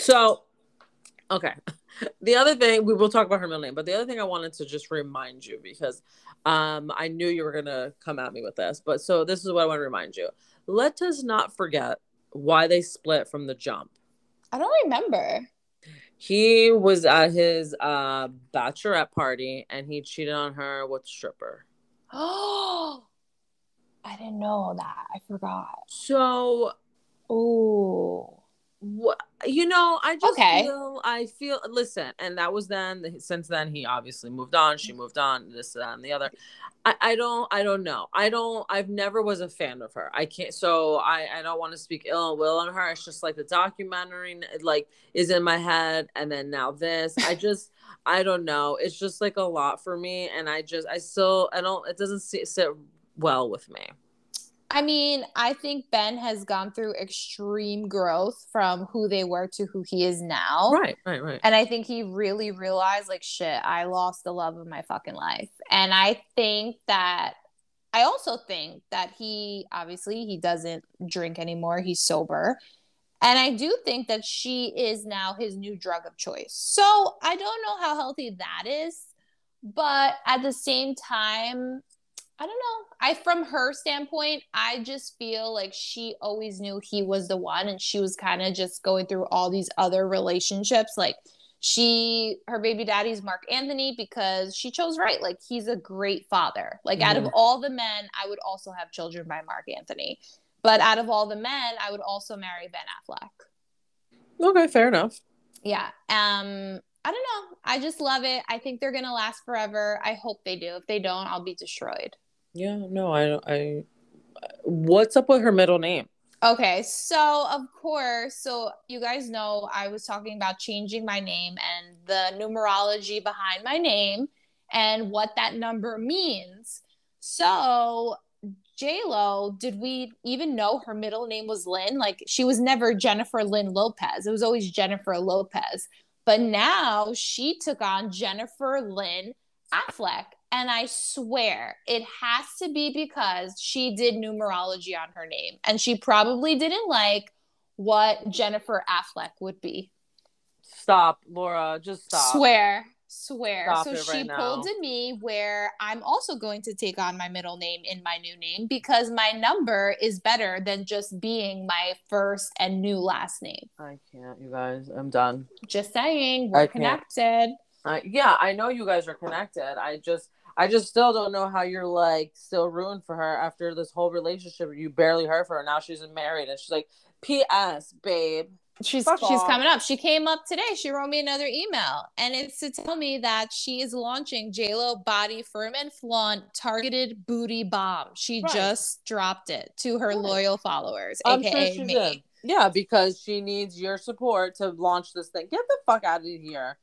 So, okay. The other thing, we will talk about her middle name, but the other thing I wanted to just remind you, because um, I knew you were going to come at me with this, but so this is what I want to remind you. Let us not forget why they split from the jump. I don't remember. He was at his uh, bachelorette party and he cheated on her with a stripper. Oh, I didn't know that. I forgot. So, oh, wh- you know, I just okay. feel, I feel, listen, and that was then, since then he obviously moved on, she moved on, this, that, and the other. I, I don't, I don't know. I don't, I've never was a fan of her. I can't, so I, I don't want to speak ill and will on her. It's just like the documentary, like, is in my head. And then now this, I just, I don't know. It's just like a lot for me. And I just, I still, I don't, it doesn't sit well with me. I mean, I think Ben has gone through extreme growth from who they were to who he is now. Right, right, right. And I think he really realized, like, shit, I lost the love of my fucking life. And I think that, I also think that he, obviously, he doesn't drink anymore. He's sober. And I do think that she is now his new drug of choice. So I don't know how healthy that is. But at the same time, I don't know. I, from her standpoint, I just feel like she always knew he was the one, and she was kind of just going through all these other relationships. Like she, her baby daddy's Mark Anthony because she chose right. Like he's a great father. Like out of all the men, I would also have children by Mark Anthony. But out of all the men, I would also marry Ben Affleck. Okay, fair enough. Yeah. Um. I don't know. I just love it. I think they're gonna last forever. I hope they do. If they don't, I'll be destroyed. Yeah, no, I, I, what's up with her middle name? Okay, so of course, so you guys know I was talking about changing my name and the numerology behind my name and what that number means. So J-Lo, did we even know her middle name was Lynn? Like she was never Jennifer Lynn Lopez. It was always Jennifer Lopez. But now she took on Jennifer Lynn Affleck. And I swear it has to be because she did numerology on her name. And she probably didn't like what Jennifer Affleck would be. Stop, Laura. Just stop. Swear. Swear. Stop so she right pulled a me where I'm also going to take on my middle name in my new name because my number is better than just being my first and new last name. I can't, you guys. I'm done. Just saying. We're I connected. Uh, yeah, I know you guys are connected. I just I just still don't know how you're like still rooting for her after this whole relationship. You barely heard from her. Now she's married and she's like, P S, babe. She's Fuck she's off. coming up. She came up today. She wrote me another email. And it's to tell me that she is launching J-Lo Body Firm and Flaunt Targeted Booty Bomb. She right. just dropped it to her right. loyal followers, I'm a k a sure me. Did. Yeah, because she needs your support to launch this thing. Get the fuck out of here.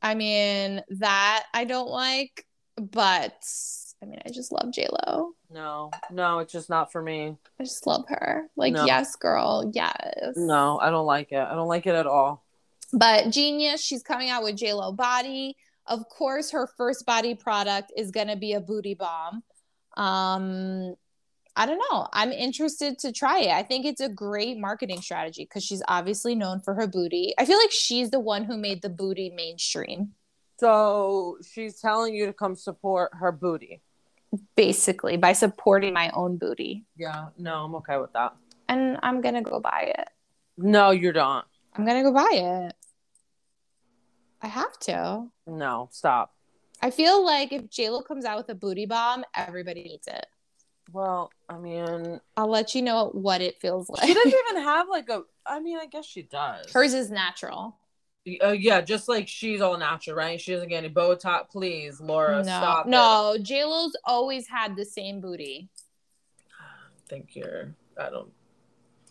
I mean, that I don't like, but I mean, I just love J-Lo. No, no, it's just not for me. I just love her. Like, no. Yes, girl, yes. No, I don't like it. I don't like it at all. But genius, she's coming out with J-Lo Body. Of course, her first body product is going to be a booty bomb. Um, I don't know. I'm interested to try it. I think it's a great marketing strategy because she's obviously known for her booty. I feel like she's the one who made the booty mainstream. So she's telling you to come support her booty. Basically, by supporting my own booty. Yeah, no, I'm okay with that. And I'm going to go buy it. No, you're not. I'm going to go buy it. I have to. No, stop. I feel like if J-Lo comes out with a booty bomb, everybody needs it. Well, I mean, I'll let you know what it feels like. She doesn't even have like a, I mean, I guess she does. Hers is natural. Uh, yeah, just like she's all natural, right? She doesn't get any Botox. Please, Laura, no, stop No, it. J-Lo's always had the same booty. I think you're, I don't.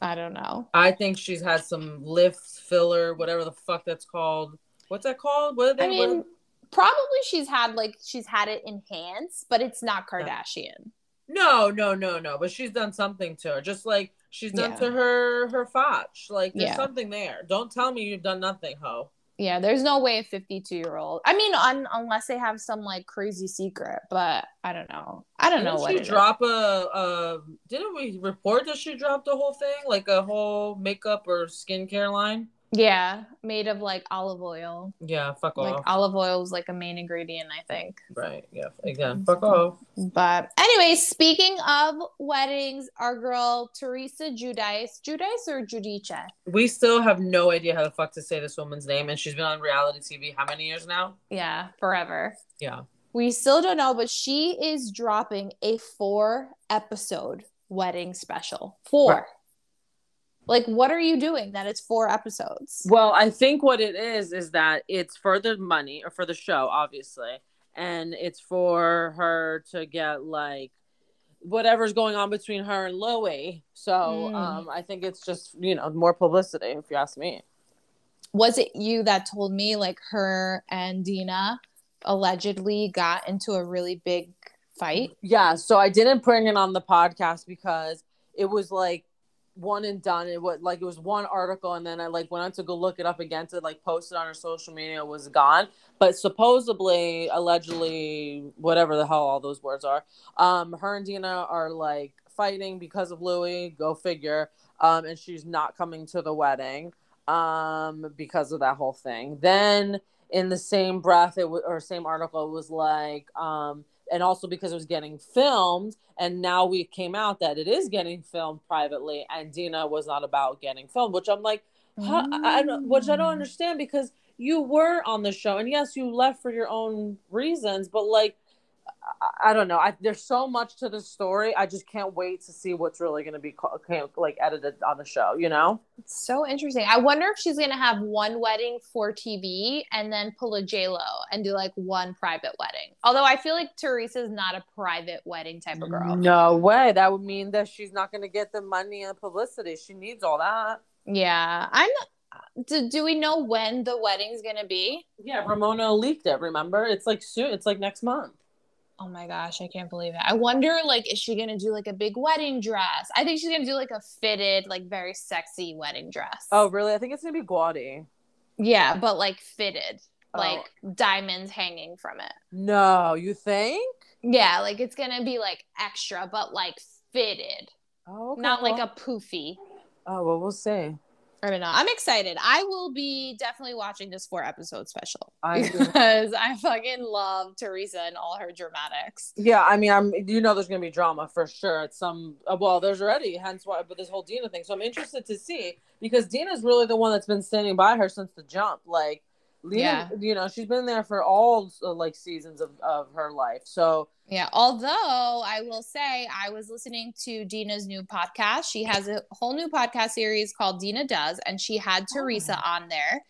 I don't know. I think she's had some lift, filler, whatever the fuck that's called. What's that called? What are they? I mean, what? Probably she's had like, she's had it enhanced, but it's not Kardashian. No, no, no, no. But she's done something to her. Just like. She's done yeah. to her her fotch. Like, there's yeah. something there. Don't tell me you've done nothing, ho. Yeah, there's no way a fifty-two-year-old. I mean, un- unless they have some, like, crazy secret. But I don't know. I don't didn't know what she drop is. A, a... Didn't we report that she dropped a whole thing? Like, a whole makeup or skincare line? Yeah, made of, like, olive oil. Yeah, fuck like, off. Like, olive oil is, like, a main ingredient, I think. Right, yeah. Again, fuck off. But, anyway, speaking of weddings, our girl Teresa Giudice. Giudice or Giudice? We still have no idea how the fuck to say this woman's name, and she's been on reality T V how many years now? Yeah, forever. Yeah. We still don't know, but she is dropping a four-episode wedding special. Four. Right. Like, what are you doing that it's four episodes? Well, I think what it is is that it's for the money or for the show, obviously. And it's for her to get, like, whatever's going on between her and Louie. So mm. um, I think it's just, you know, more publicity, if you ask me. Was it you that told me, like, her and Dina allegedly got into a really big fight? Yeah. So I didn't bring it on the podcast because it was like one and done. It was like, it was one article. And then I like went on to go look it up again to like post it on her social media. It was gone. But supposedly, allegedly, whatever the hell all those words are, um, her and Dina are like fighting because of Louie. Go figure. Um, and she's not coming to the wedding um, because of that whole thing. Then in the same breath, it w- or same article, it was like, um, and also because it was getting filmed, and now we came out that it is getting filmed privately, and Dina was not about getting filmed, which I'm like, huh? mm. I, I don't, which I don't understand, because you were on the show, and yes, you left for your own reasons, but like, I, I don't know. I, there's so much to the story. I just can't wait to see what's really going to be co- like edited on the show, you know? It's so interesting. I wonder if she's going to have one wedding for T V and then pull a J-Lo and do like one private wedding. Although I feel like Teresa's not a private wedding type of girl. No way. That would mean that she's not going to get the money and publicity. She needs all that. Yeah. I'm not. Do, do we know when the wedding's going to be? Yeah. Ramona leaked it. Remember? It's like soon. It's like next month. Oh my gosh, I can't believe it. I wonder, like, is she going to do, like, a big wedding dress? I think she's going to do, like, a fitted, like, very sexy wedding dress. Oh, really? I think it's going to be gaudy. Yeah, but, like, fitted. Oh. Like, diamonds hanging from it. No, you think? Yeah, like, it's going to be, like, extra, but, like, fitted. Oh, okay. Not, like, a poofy. Oh, well, we'll see. I don't know. I'm excited. I will be definitely watching this four episode special because I, I fucking love Teresa and all her dramatics. Yeah, I mean, I'm you know there's gonna be drama for sure. It's some well, there's already, hence why, but this whole Dina thing. So I'm interested to see, because Dina's really the one that's been standing by her since the jump. Like, Leah, yeah. you know, she's been there for all uh, like seasons of, of her life. So yeah, although I will say I was listening to Dina's new podcast. She has a whole new podcast series called Dina Does, and she had Teresa oh. on there.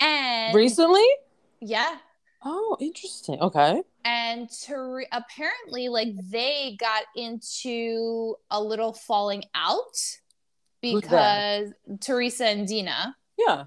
And recently? Yeah. Oh, interesting. Okay. And ter- apparently like they got into a little falling out because Teresa and Dina. Yeah.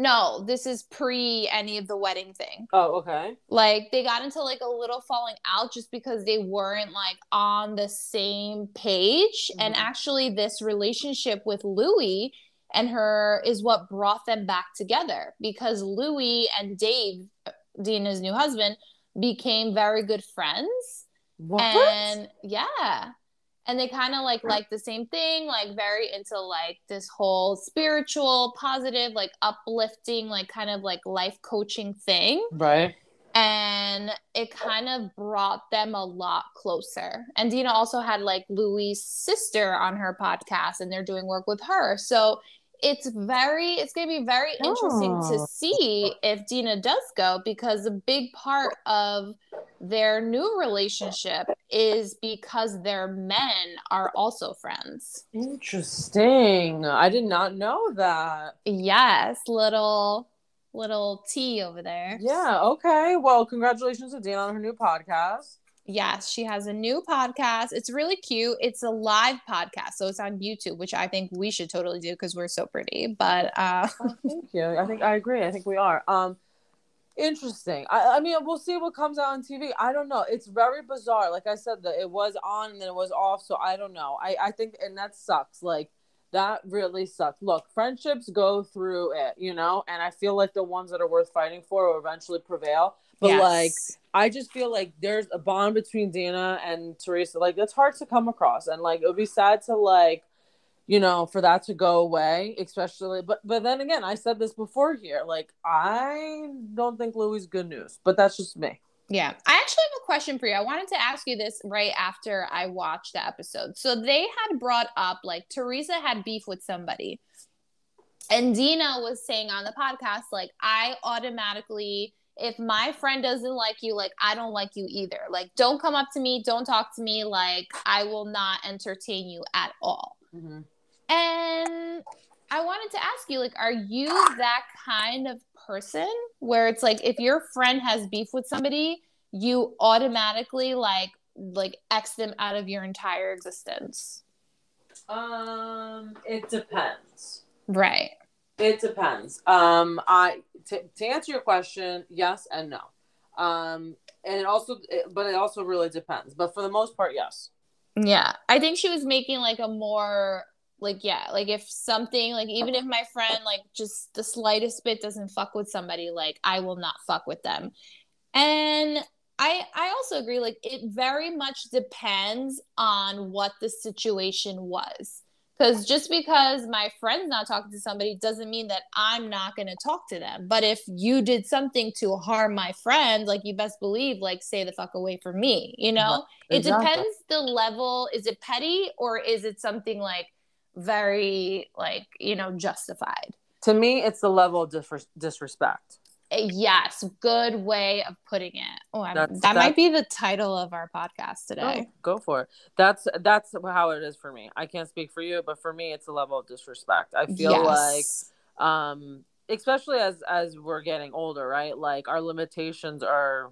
No, this is pre any of the wedding thing. Oh, okay. Like, they got into, like, a little falling out just because they weren't, like, on the same page. Mm-hmm. And actually, this relationship with Louie and her is what brought them back together. Because Louie and Dave, Dina's new husband, became very good friends. What? And, yeah. And they kind of, like, like the same thing, like, very into, like, this whole spiritual, positive, like, uplifting, like, kind of, like, life coaching thing. Right. And it kind of brought them a lot closer. And Dina also had, like, Louie's sister on her podcast, and they're doing work with her. So it's very, it's going to be very interesting oh. to see if Dina does go, because a big part of their new relationship is because their men are also friends. Interesting. I did not know that. Yes, little little tea over there. Yeah, okay. Well, congratulations to Dina on her new podcast. Yes, she has a new podcast. It's really cute. It's a live podcast, so it's on YouTube, which I think we should totally do because we're so pretty. But uh oh, thank you. I think I agree. I think we are. Um Interesting. I, I mean, we'll see what comes out on T V. I don't know. It's very bizarre. Like I said, that it was on and then it was off. So I don't know. I, I think, and that sucks. Like, that really sucks. Look, friendships go through it, you know? And I feel like the ones that are worth fighting for will eventually prevail. But, yes. like, I just feel like there's a bond between Dina and Teresa. Like, that's hard to come across. And, like, it would be sad to, like, you know, for that to go away, especially, but, but then again, I said this before here, like, I don't think Louie's good news, but that's just me. Yeah. I actually have a question for you. I wanted to ask you this right after I watched the episode. So they had brought up, like, Teresa had beef with somebody, and Dina was saying on the podcast, like, I automatically, if my friend doesn't like you, like, I don't like you either. Like, don't come up to me. Don't talk to me. Like, I will not entertain you at all. Mm-hmm. And I wanted to ask you, like, are you that kind of person where it's like, if your friend has beef with somebody, you automatically like, like X them out of your entire existence? Um, it depends. Right. It depends. Um, I, t- to answer your question, yes and no. Um, and it also, but it also really depends. But for the most part, yes. Yeah. I think she was making like a more like, yeah, like if something like, even if my friend, like just the slightest bit doesn't fuck with somebody, like I will not fuck with them. And I, I also agree. Like it very much depends on what the situation was. Because just because my friend's not talking to somebody doesn't mean that I'm not going to talk to them. But if you did something to harm my friend, like you best believe, like, stay the fuck away from me, you know? Exactly. It depends the level. Is it petty or is it something like very like, you know, justified? To me, it's the level of dis- disrespect. Yes. Good way of putting it. Oh, I'm, that's, that that's, might be the title of our podcast today. Oh, go for it. That's, that's how it is for me. I can't speak for you, but for me, it's a level of disrespect. I feel yes. like, um, especially as, as we're getting older, right? Like our limitations are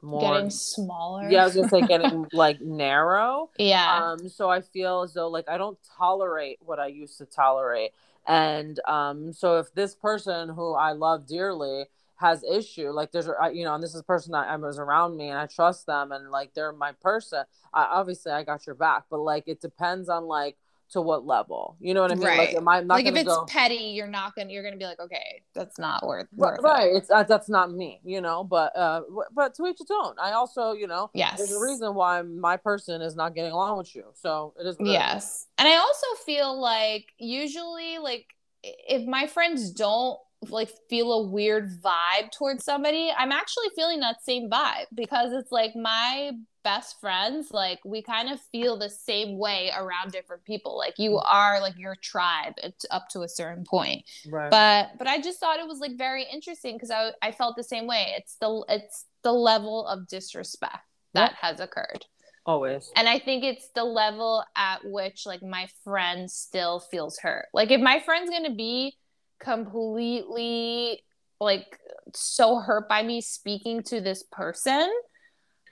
more getting smaller. Yeah. I was going to say getting like narrow. Yeah. Um, so I feel as though like, I don't tolerate what I used to tolerate. And um, so if this person who I love dearly has issue, like there's, you know, and this is a person that I was around me and I trust them and like, they're my person. I, obviously I got your back, but like, it depends on like, to what level, you know what I mean? Right. Like, am I not like if it's go, petty, you're not going to, you're going to be like, okay, that's not worth, worth right. It. It's uh, that's not me, you know, but, uh, w- but to each its own. I also, you know, yes. there's a reason why my person is not getting along with you. So it is. Yes. It is. And I also feel like usually like if my friends don't like feel a weird vibe towards somebody, I'm actually feeling that same vibe because it's like my best friends, like we kind of feel the same way around different people. Like you are like your tribe up to a certain point, right. but but I just thought it was like very interesting because I I felt the same way. It's the it's the level of disrespect that yep. has occurred always, and I think it's the level at which like my friend still feels hurt. Like if my friend's gonna be completely like so hurt by me speaking to this person,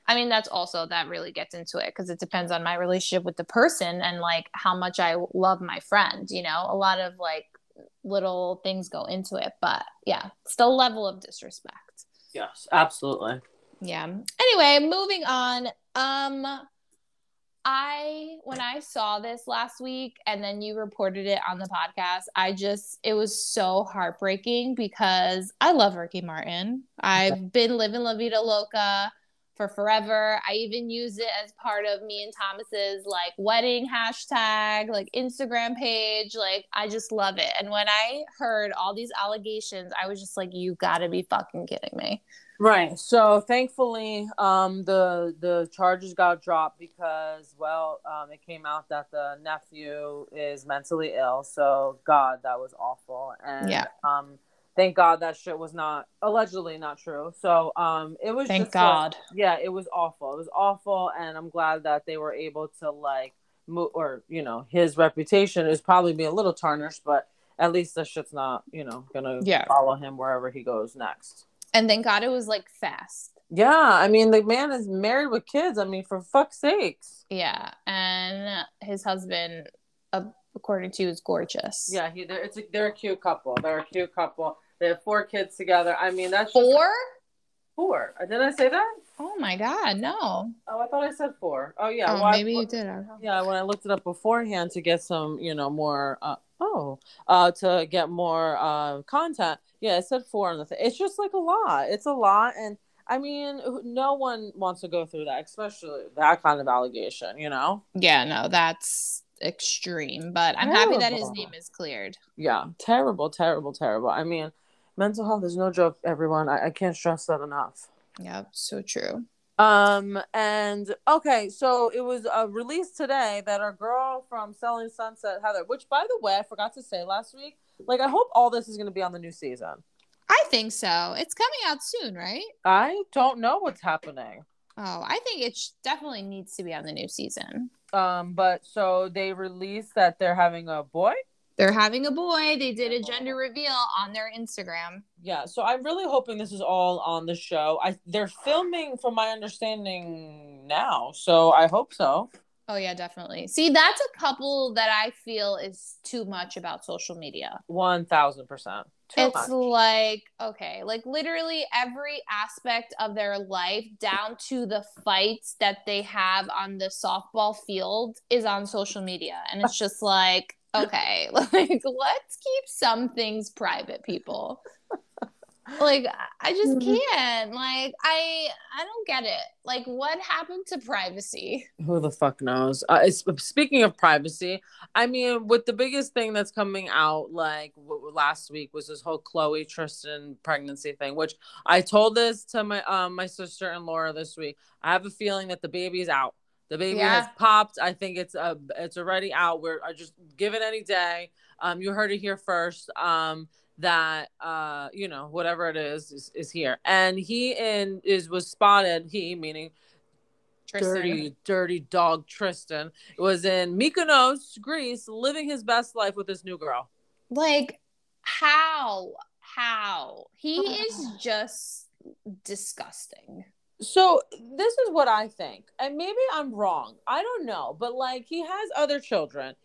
I mean, that's also, that really gets into it because it depends on my relationship with the person and like how much I love my friend, you know, a lot of like little things go into it, but yeah, it's the level of disrespect. Yes, absolutely. Yeah. Anyway, moving on. Um, I, when I saw this last week and then you reported it on the podcast, I just, it was so heartbreaking because I love Ricky Martin. I've been living La Vida Loca for forever. I even use it as part of me and Thomas's like wedding hashtag, like Instagram page. Like I just love it. And when I heard all these allegations, I was just like, you gotta be fucking kidding me. Right. So thankfully, um, the, the charges got dropped because, well, um, it came out that the nephew is mentally ill. So God, that was awful. And, yeah. um, thank God that shit was not allegedly not true. So um, it was. Thank just God. Like, yeah, it was awful. It was awful, and I'm glad that they were able to like move. Or you know, his reputation is probably be a little tarnished, but at least the shit's not you know gonna yeah. follow him wherever he goes next. And thank God it was like fast. Yeah, I mean the man is married with kids. I mean, for fuck's sakes. Yeah, and his husband, uh, according to you, is gorgeous. Yeah, he. They're, it's a, they're a cute couple. They're a cute couple. They have four kids together. I mean, that's four. Just, four. Did I say that? Oh my God, no. Oh, I thought I said four. Oh yeah. Oh, well, maybe I, you did. I yeah, when I looked it up beforehand to get some, you know, more. Uh, oh, uh, to get more uh, content. Yeah, I said four on the thing. It's just like a lot. It's a lot, and I mean, no one wants to go through that, especially that kind of allegation. You know. Yeah. No, that's extreme. But I'm terrible. Happy that his name is cleared. Yeah. Terrible. Terrible. Terrible. I mean. Mental health is no joke, everyone. I, I can't stress that enough. Yeah, so true. Um, and okay, so it was uh, released today that our girl from Selling Sunset, Heather, which by the way, I forgot to say last week, like I hope all this is going to be on the new season. I think so. It's coming out soon, right? I don't know what's happening. Oh, I think it sh- definitely needs to be on the new season. Um, but so they released that they're having a boy. They're having a boy. They did a gender reveal on their Instagram. Yeah, so I'm really hoping this is all on the show. I they're filming, from my understanding, now, so I hope so. Oh yeah, definitely. See, that's a couple that I feel is too much about social media. One thousand percent. Chill it's box. Like, okay, like literally every aspect of their life down to the fights that they have on the softball field is on social media. And it's just like, okay, like let's keep some things private, people. Like, I just can't. Like, I I don't get it. Like, what happened to privacy? Who the fuck knows? Uh, speaking of privacy, I mean, with the biggest thing that's coming out, like, w- last week was this whole Chloe, Tristan pregnancy thing, which I told this to my um my sister and Laura this week. I have a feeling that the baby's out. The baby yeah. has popped. I think it's uh, it's already out. We're I just give it any day. Um, you heard it here first. Um. That uh you know whatever it is is, is here, and he in is was spotted he meaning Tristan. dirty dirty dog Tristan was in Mykonos, Greece, living his best life with this new girl. Like, how how he is just disgusting. So this is what I think, and maybe I'm wrong, I don't know, but like, he has other children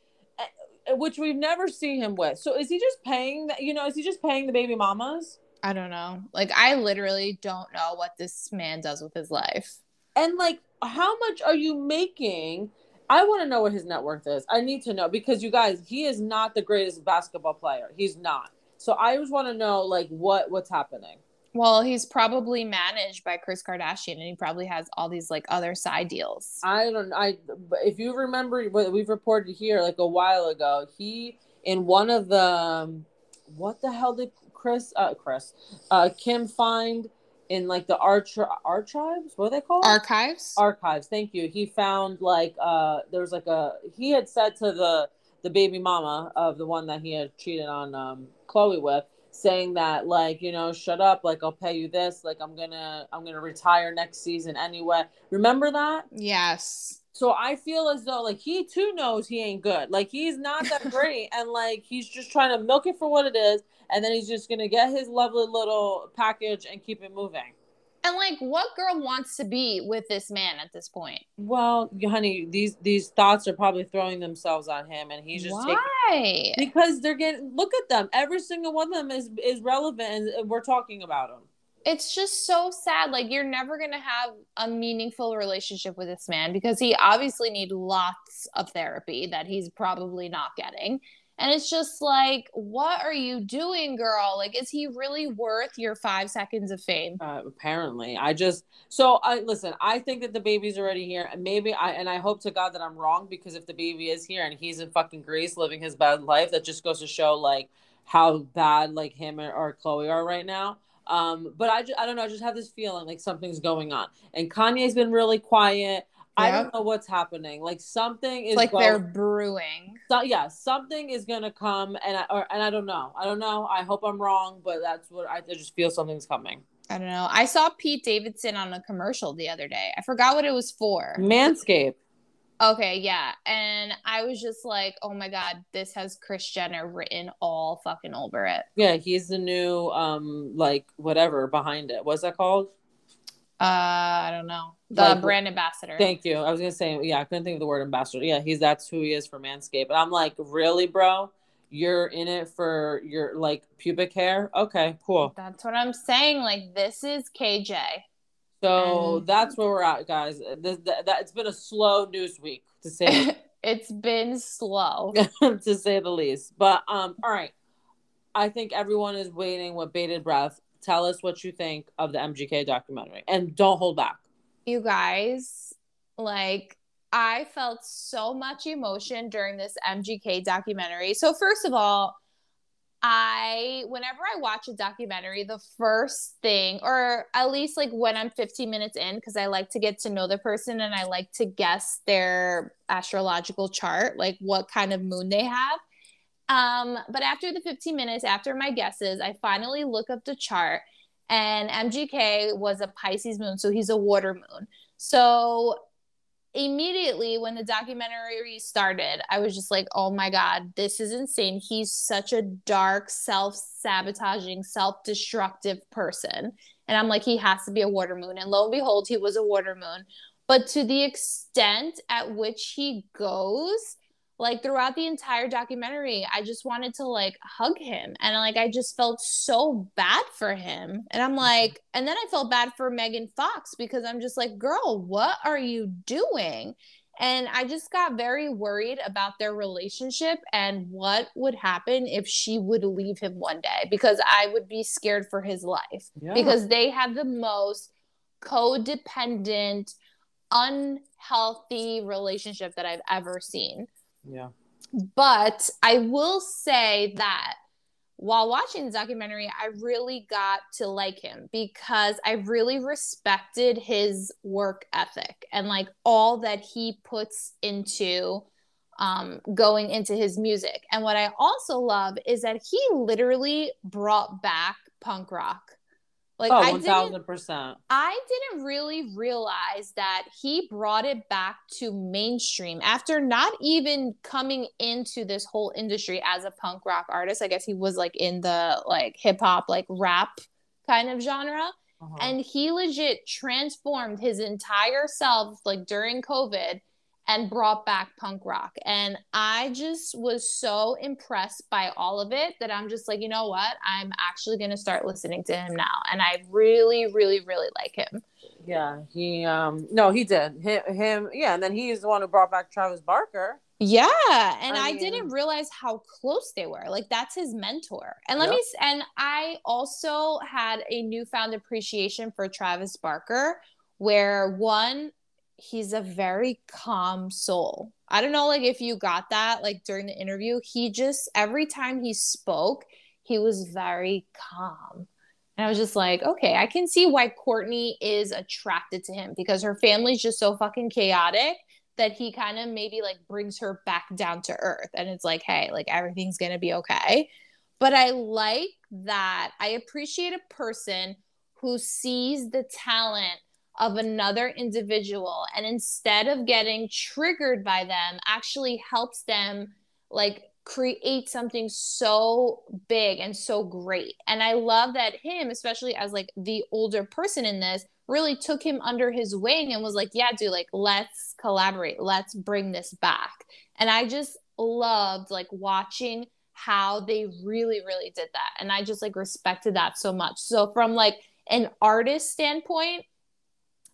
which we've never seen him with. So is he just paying that, you know, is he just paying the baby mamas? I don't know. Like, I literally don't know what this man does with his life. And like, how much are you making? I want to know what his net worth is. I need to know, because you guys, he is not the greatest basketball player. He's not. So I just want to know like what, what's happening. Well, he's probably managed by Kris Kardashian, and he probably has all these like other side deals. I don't I if you remember what we've reported here like a while ago, he in one of the um, what the hell did Kris uh Kris uh Kim find in like the arch archives? What are they called? Archives? Archives. Thank you. He found like uh there was like a he had said to the the baby mama of the one that he had cheated on um Chloe with, saying that like, you know, shut up, like I'll pay you this, like I'm gonna I'm gonna retire next season anyway. Remember that? Yes. So I feel as though like he too knows he ain't good. Like, he's not that great, and like he's just trying to milk it for what it is, and then he's just gonna get his lovely little package and keep it moving. And like, what girl wants to be with this man at this point? Well, honey, these these thoughts are probably throwing themselves on him, and he's just why? Taking, because they're getting. Look at them. Every single one of them is is relevant, and we're talking about them. It's just so sad. Like, you're never gonna have a meaningful relationship with this man, because he obviously needs lots of therapy that he's probably not getting. And it's just like, what are you doing, girl? Like, is he really worth your five seconds of fame? Uh, apparently. I just, so I listen, I think that the baby's already here. And maybe I, and I hope to God that I'm wrong, because if the baby is here and he's in fucking Greece living his bad life, that just goes to show like how bad like him or, or Chloe are right now. Um, but I just, I don't know. I just have this feeling like something's going on, and Kanye's been really quiet. Yeah. I don't know what's happening. Like, something is like going, they're brewing. So, yeah, something is gonna come, and I or, and I don't know. I don't know. I hope I'm wrong, but that's what I, I just feel. Something's coming. I don't know. I saw Pete Davidson on a commercial the other day. I forgot what it was for. Manscaped. Okay, yeah, and I was just like, oh my God, this has Kris Jenner written all fucking over it. Yeah, he's the new um like whatever behind it. What's that called? Uh, I don't know. The like, brand ambassador. Thank you. I was going to say, yeah, I couldn't think of the word ambassador. Yeah, he's that's who he is for Manscaped. But I'm like, really, bro? You're in it for your, like, pubic hair? Okay, cool. That's what I'm saying. Like, this is K J. So and... that's where we're at, guys. This, that, that, it's been a slow news week, to say. It's been slow. To say the least. But, um, all right. I think everyone is waiting with bated breath. Tell us what you think of the M G K documentary, and don't hold back. You guys, like, I felt so much emotion during this M G K documentary. So first of all, I, whenever I watch a documentary, the first thing, or at least like when I'm fifteen minutes in, cause I like to get to know the person and I like to guess their astrological chart, like what kind of moon they have. Um, but after the fifteen minutes, after my guesses, I finally look up the chart, and M G K was a Pisces moon. So he's a water moon. So immediately when the documentary started, I was just like, oh my God, this is insane. He's such a dark, self-sabotaging, self-destructive person. And I'm like, he has to be a water moon. And lo and behold, he was a water moon. But to the extent at which he goes, like throughout the entire documentary, I just wanted to like hug him. And like, I just felt so bad for him. And I'm like, and then I felt bad for Megan Fox, because I'm just like, girl, what are you doing? And I just got very worried about their relationship and what would happen if she would leave him one day, because I would be scared for his life. Yeah. Because they have the most codependent, unhealthy relationship that I've ever seen. Yeah. But I will say that while watching the documentary, I really got to like him, because I really respected his work ethic and like all that he puts into um, going into his music. And what I also love is that he literally brought back punk rock. Like, oh, one thousand percent. I didn't really realize that he brought it back to mainstream after not even coming into this whole industry as a punk rock artist. I guess he was like in the like hip hop, like rap kind of genre. Uh-huh. And he legit transformed his entire self like during COVID and brought back punk rock. And I just was so impressed by all of it that I'm just like, you know what? I'm actually going to start listening to him now. And I really, really, really like him. Yeah, he, um, no, he did. Him, him yeah, and then he is the one who brought back Travis Barker. Yeah, and I, I mean, didn't realize how close they were. Like, that's his mentor. And let yep. me, and I also had a newfound appreciation for Travis Barker, where one, he's a very calm soul. I don't know, like, if you got that, like, during the interview, he just, every time he spoke, he was very calm. And I was just like, okay, I can see why Courtney is attracted to him, because her family's just so fucking chaotic that he kind of maybe, like, brings her back down to earth. And it's like, hey, like, everything's going to be okay. But I like that. I appreciate a person who sees the talent of another individual, and instead of getting triggered by them, actually helps them like create something so big and so great. And I love that him, especially as like the older person in this, really took him under his wing and was like, yeah, dude, like, let's collaborate. Let's bring this back. And I just loved like watching how they really, really did that. And I just like respected that so much. So from like an artist standpoint,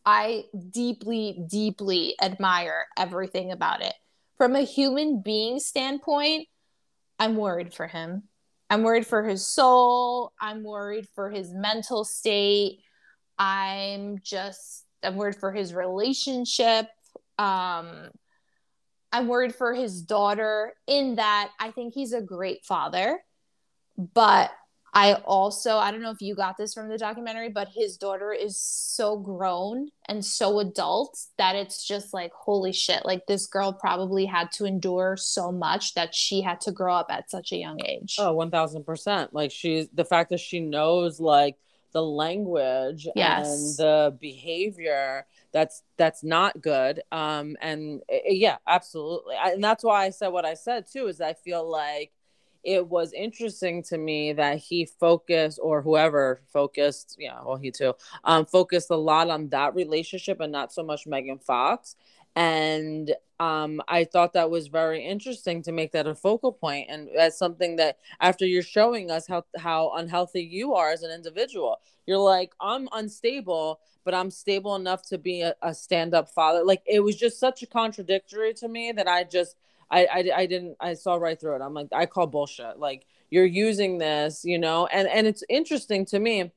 I deeply, deeply admire everything about it. From a human being standpoint, I'm worried for him. I'm worried for his soul. I'm worried for his mental state. I'm just, I'm worried for his relationship. Um, I'm worried for his daughter, in that I think he's a great father, but I also, I don't know if you got this from the documentary, but his daughter is so grown and so adult that it's just like, holy shit, like this girl probably had to endure so much that she had to grow up at such a young age. Oh, one thousand percent. Like, she's, the fact that she knows like the language yes. and the behavior that's, that's not good. Um, and it, yeah, absolutely. I, and that's why I said what I said too, is I feel like it was interesting to me that he focused, or whoever focused, yeah, well, he too, um, focused a lot on that relationship and not so much Megan Fox. And um, I thought that was very interesting to make that a focal point. And that's something that after you're showing us how, how unhealthy you are as an individual, you're like, I'm unstable, but I'm stable enough to be a, a stand-up father. Like, it was just such a contradictory to me that I just, I, I, I didn't, I saw right through it. I'm like, I call bullshit. Like, you're using this, you know, and, and it's interesting to me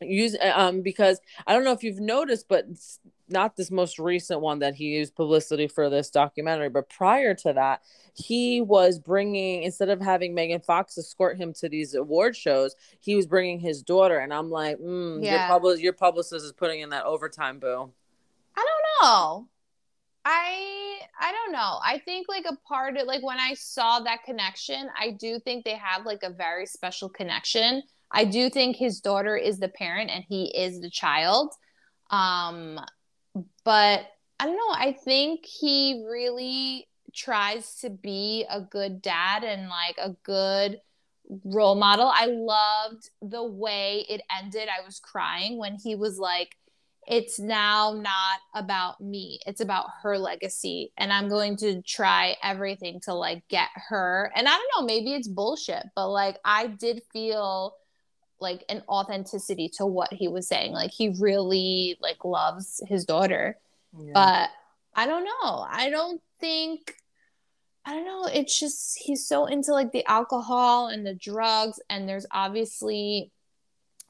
use, um, because I don't know if you've noticed, but it's not this most recent one that he used publicity for this documentary, but prior to that, he was bringing, instead of having Megan Fox escort him to these award shows, he was bringing his daughter. And I'm like, mm, yeah. your public, your publicist is putting in that overtime, boo. I don't know. I I don't know. I think like a part of like when I saw that connection, I do think they have like a very special connection. I do think his daughter is the parent and he is the child. Um, but I don't know. I think he really tries to be a good dad and like a good role model. I loved the way it ended. I was crying when he was like, it's now not about me. It's about her legacy. And I'm going to try everything to like get her. And I don't know, maybe it's bullshit, but like, I did feel like an authenticity to what he was saying. Like he really like loves his daughter, yeah. but I don't know. I don't think, I don't know. It's just, he's so into like the alcohol and the drugs, and there's obviously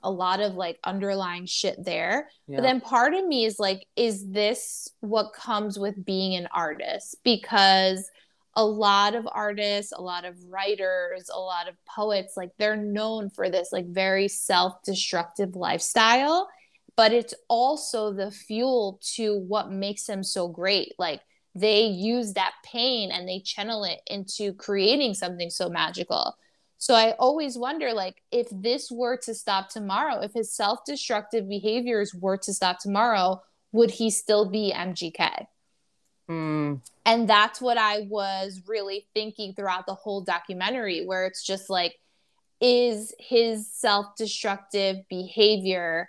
a lot of like underlying shit there. Yeah. But then part of me is like, is this what comes with being an artist? Because a lot of artists, a lot of writers, a lot of poets, like they're known for this like very self-destructive lifestyle, but it's also the fuel to what makes them so great. Like they use that pain and they channel it into creating something so magical. So I always wonder, like, if this were to stop tomorrow, if his self-destructive behaviors were to stop tomorrow, would he still be M G K? Mm. And that's what I was really thinking throughout the whole documentary, where it's just like, is his self-destructive behavior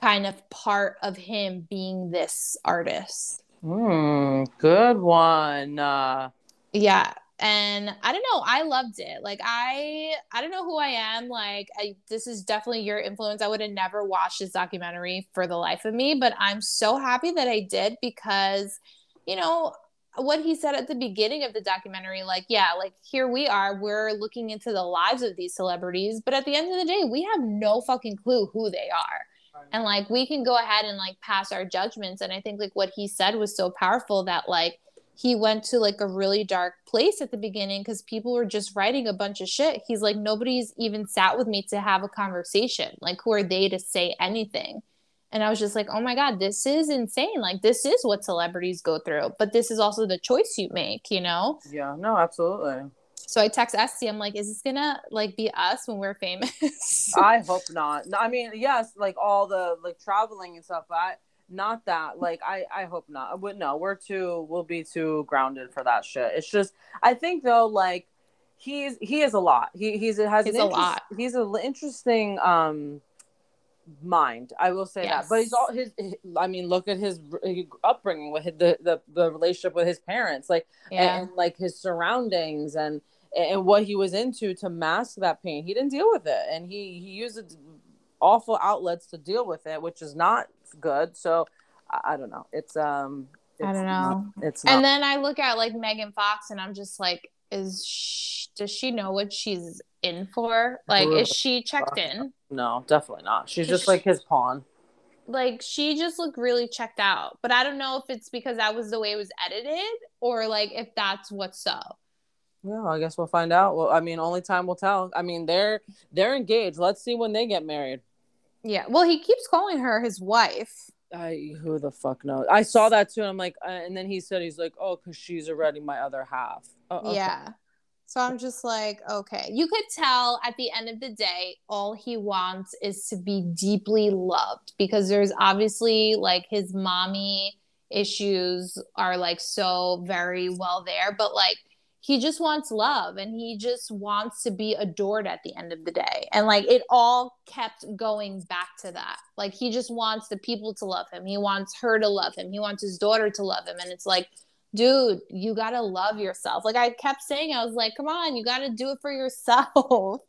kind of part of him being this artist? Mm, good one. Uh... Yeah. And I don't know, I loved it. Like, I I don't know who I am. Like, I, this is definitely your influence. I would have never watched this documentary for the life of me, but I'm so happy that I did, because, you know, what he said at the beginning of the documentary, like, yeah, like, here we are, we're looking into the lives of these celebrities, but at the end of the day, we have no fucking clue who they are. And, like, we can go ahead and, like, pass our judgments. And I think, like, what he said was so powerful that, like, he went to like a really dark place at the beginning because people were just writing a bunch of shit. He's like, nobody's even sat with me to have a conversation. Like, who are they to say anything? And I was just like, oh my God, this is insane. Like, this is what celebrities go through, but this is also the choice you make, you know? Yeah, no, absolutely. So I text Este, I'm like, is this gonna like be us when we're famous? I hope not. I mean, yes, like all the like traveling and stuff, but I, Not that, like, I, I hope not. I would, no, we're too, we'll be too grounded for that shit. It's just, I think, though, like, he's, he is a lot. He he's, has he's an a inter- lot. He's an interesting um, mind, I will say yes. that. But he's all, his, his, I mean, look at his upbringing with his, the, the, the relationship with his parents, like, yeah. and, like, his surroundings and, and what he was into to mask that pain. He didn't deal with it. And he, he used awful outlets to deal with it, which is not good. So I, I don't know. It's um. It's, I don't know. It's not. And then I look at like Megan Fox, and I'm just like, is she, does she know what she's in for? Like, is she checked in? No, definitely not. She's just like his pawn. Like, she just looked really checked out. But I don't know if it's because that was the way it was edited, or like if that's what's up. Yeah, I guess we'll find out. Well, I mean, only time will tell. I mean, they're they're engaged. Let's see when they get married. Yeah, well, he keeps calling her his wife. I who the fuck knows? I saw that too, and I'm like, uh, and then he said, he's like, oh, because she's already my other half. Oh, okay. Yeah. So I'm just like, okay. You could tell at the end of the day, all he wants is to be deeply loved, because there's obviously like his mommy issues are like so very well there, but like he just wants love, and he just wants to be adored at the end of the day. And like, it all kept going back to that. Like, he just wants the people to love him. He wants her to love him. He wants his daughter to love him. And it's like, dude, you got to love yourself. Like I kept saying, I was like, come on, you got to do it for yourself.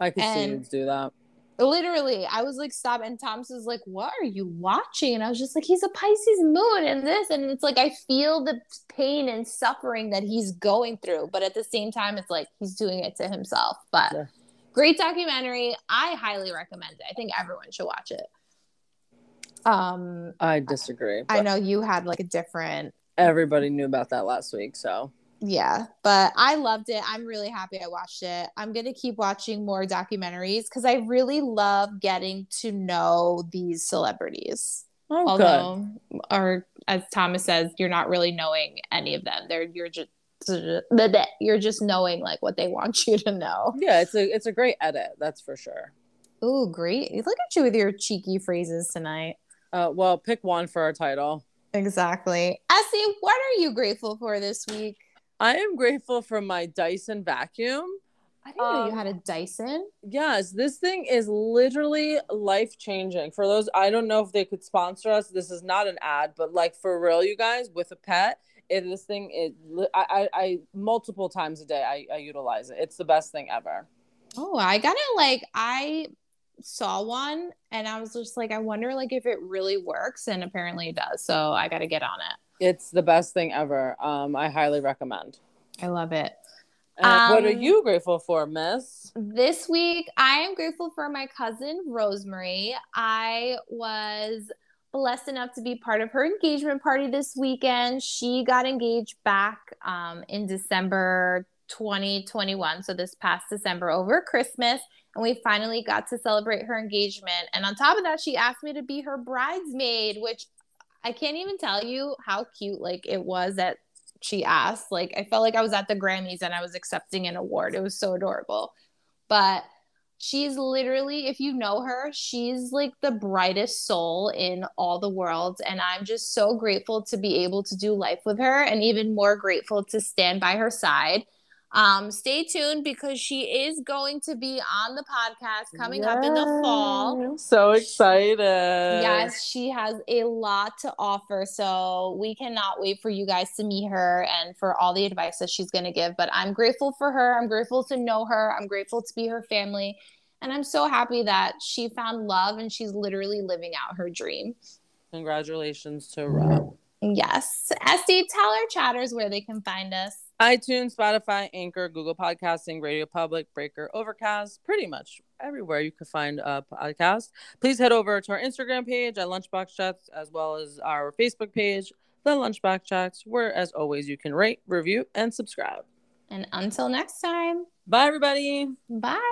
I could and see him do that. Literally, I was like, stop. And Thomas was like, what are you watching? And I was just like, he's a Pisces moon and this. And it's like, I feel the pain and suffering that he's going through. But at the same time, it's like, he's doing it to himself. But yeah. Great documentary. I highly recommend it. I think everyone should watch it. Um, I disagree. I know you had like a different. Everybody knew about that last week, so. Yeah, but I loved it. I'm really happy I watched it. I'm going to keep watching more documentaries because I really love getting to know these celebrities. Oh, although, good. Or as Thomas says, you're not really knowing any of them. They're you're just you're just knowing like what they want you to know. Yeah, it's a it's a great edit, that's for sure. Ooh, great. Look at you with your cheeky phrases tonight. Uh, well, pick one for our title. Exactly. Este, what are you grateful for this week? I am grateful for my Dyson vacuum. I didn't um, know you had a Dyson. Yes, this thing is literally life-changing. For those, I don't know if they could sponsor us. This is not an ad, but like for real, you guys, with a pet, it, this thing is, I, I, I multiple times a day, I, I utilize it. It's the best thing ever. Oh, I gotta like, I saw one and I was just like, I wonder like if it really works, and apparently it does. So I gotta get on it. It's the best thing ever. Um, I highly recommend. I love it. Uh, what um, are you grateful for, miss? This week, I am grateful for my cousin, Rosemary. I was blessed enough to be part of her engagement party this weekend. She got engaged back um, in December twenty twenty-one. So this past December over Christmas. And we finally got to celebrate her engagement. And on top of that, she asked me to be her bridesmaid, which I can't even tell you how cute like it was that she asked. Like, I felt like I was at the Grammys and I was accepting an award. It was so adorable. But she's literally, if you know her, she's like the brightest soul in all the world. And I'm just so grateful to be able to do life with her, and even more grateful to stand by her side. Um, stay tuned because she is going to be on the podcast coming Yay. Up in the fall. I'm so excited. Yes, she has a lot to offer. So we cannot wait for you guys to meet her and for all the advice that she's going to give. But I'm grateful for her. I'm grateful to know her. I'm grateful to be her family. And I'm so happy that she found love and she's literally living out her dream. Congratulations to Rob. Yes. Este, tell our chatters where they can find us. iTunes, Spotify, Anchor, Google Podcasting, Radio Public, Breaker, Overcast, pretty much everywhere you can find a podcast. Please head over to our Instagram page at LunchBox Chats, as well as our Facebook page, The LunchBox Chats, where, as always, you can rate, review, and subscribe. And until next time. Bye, everybody. Bye.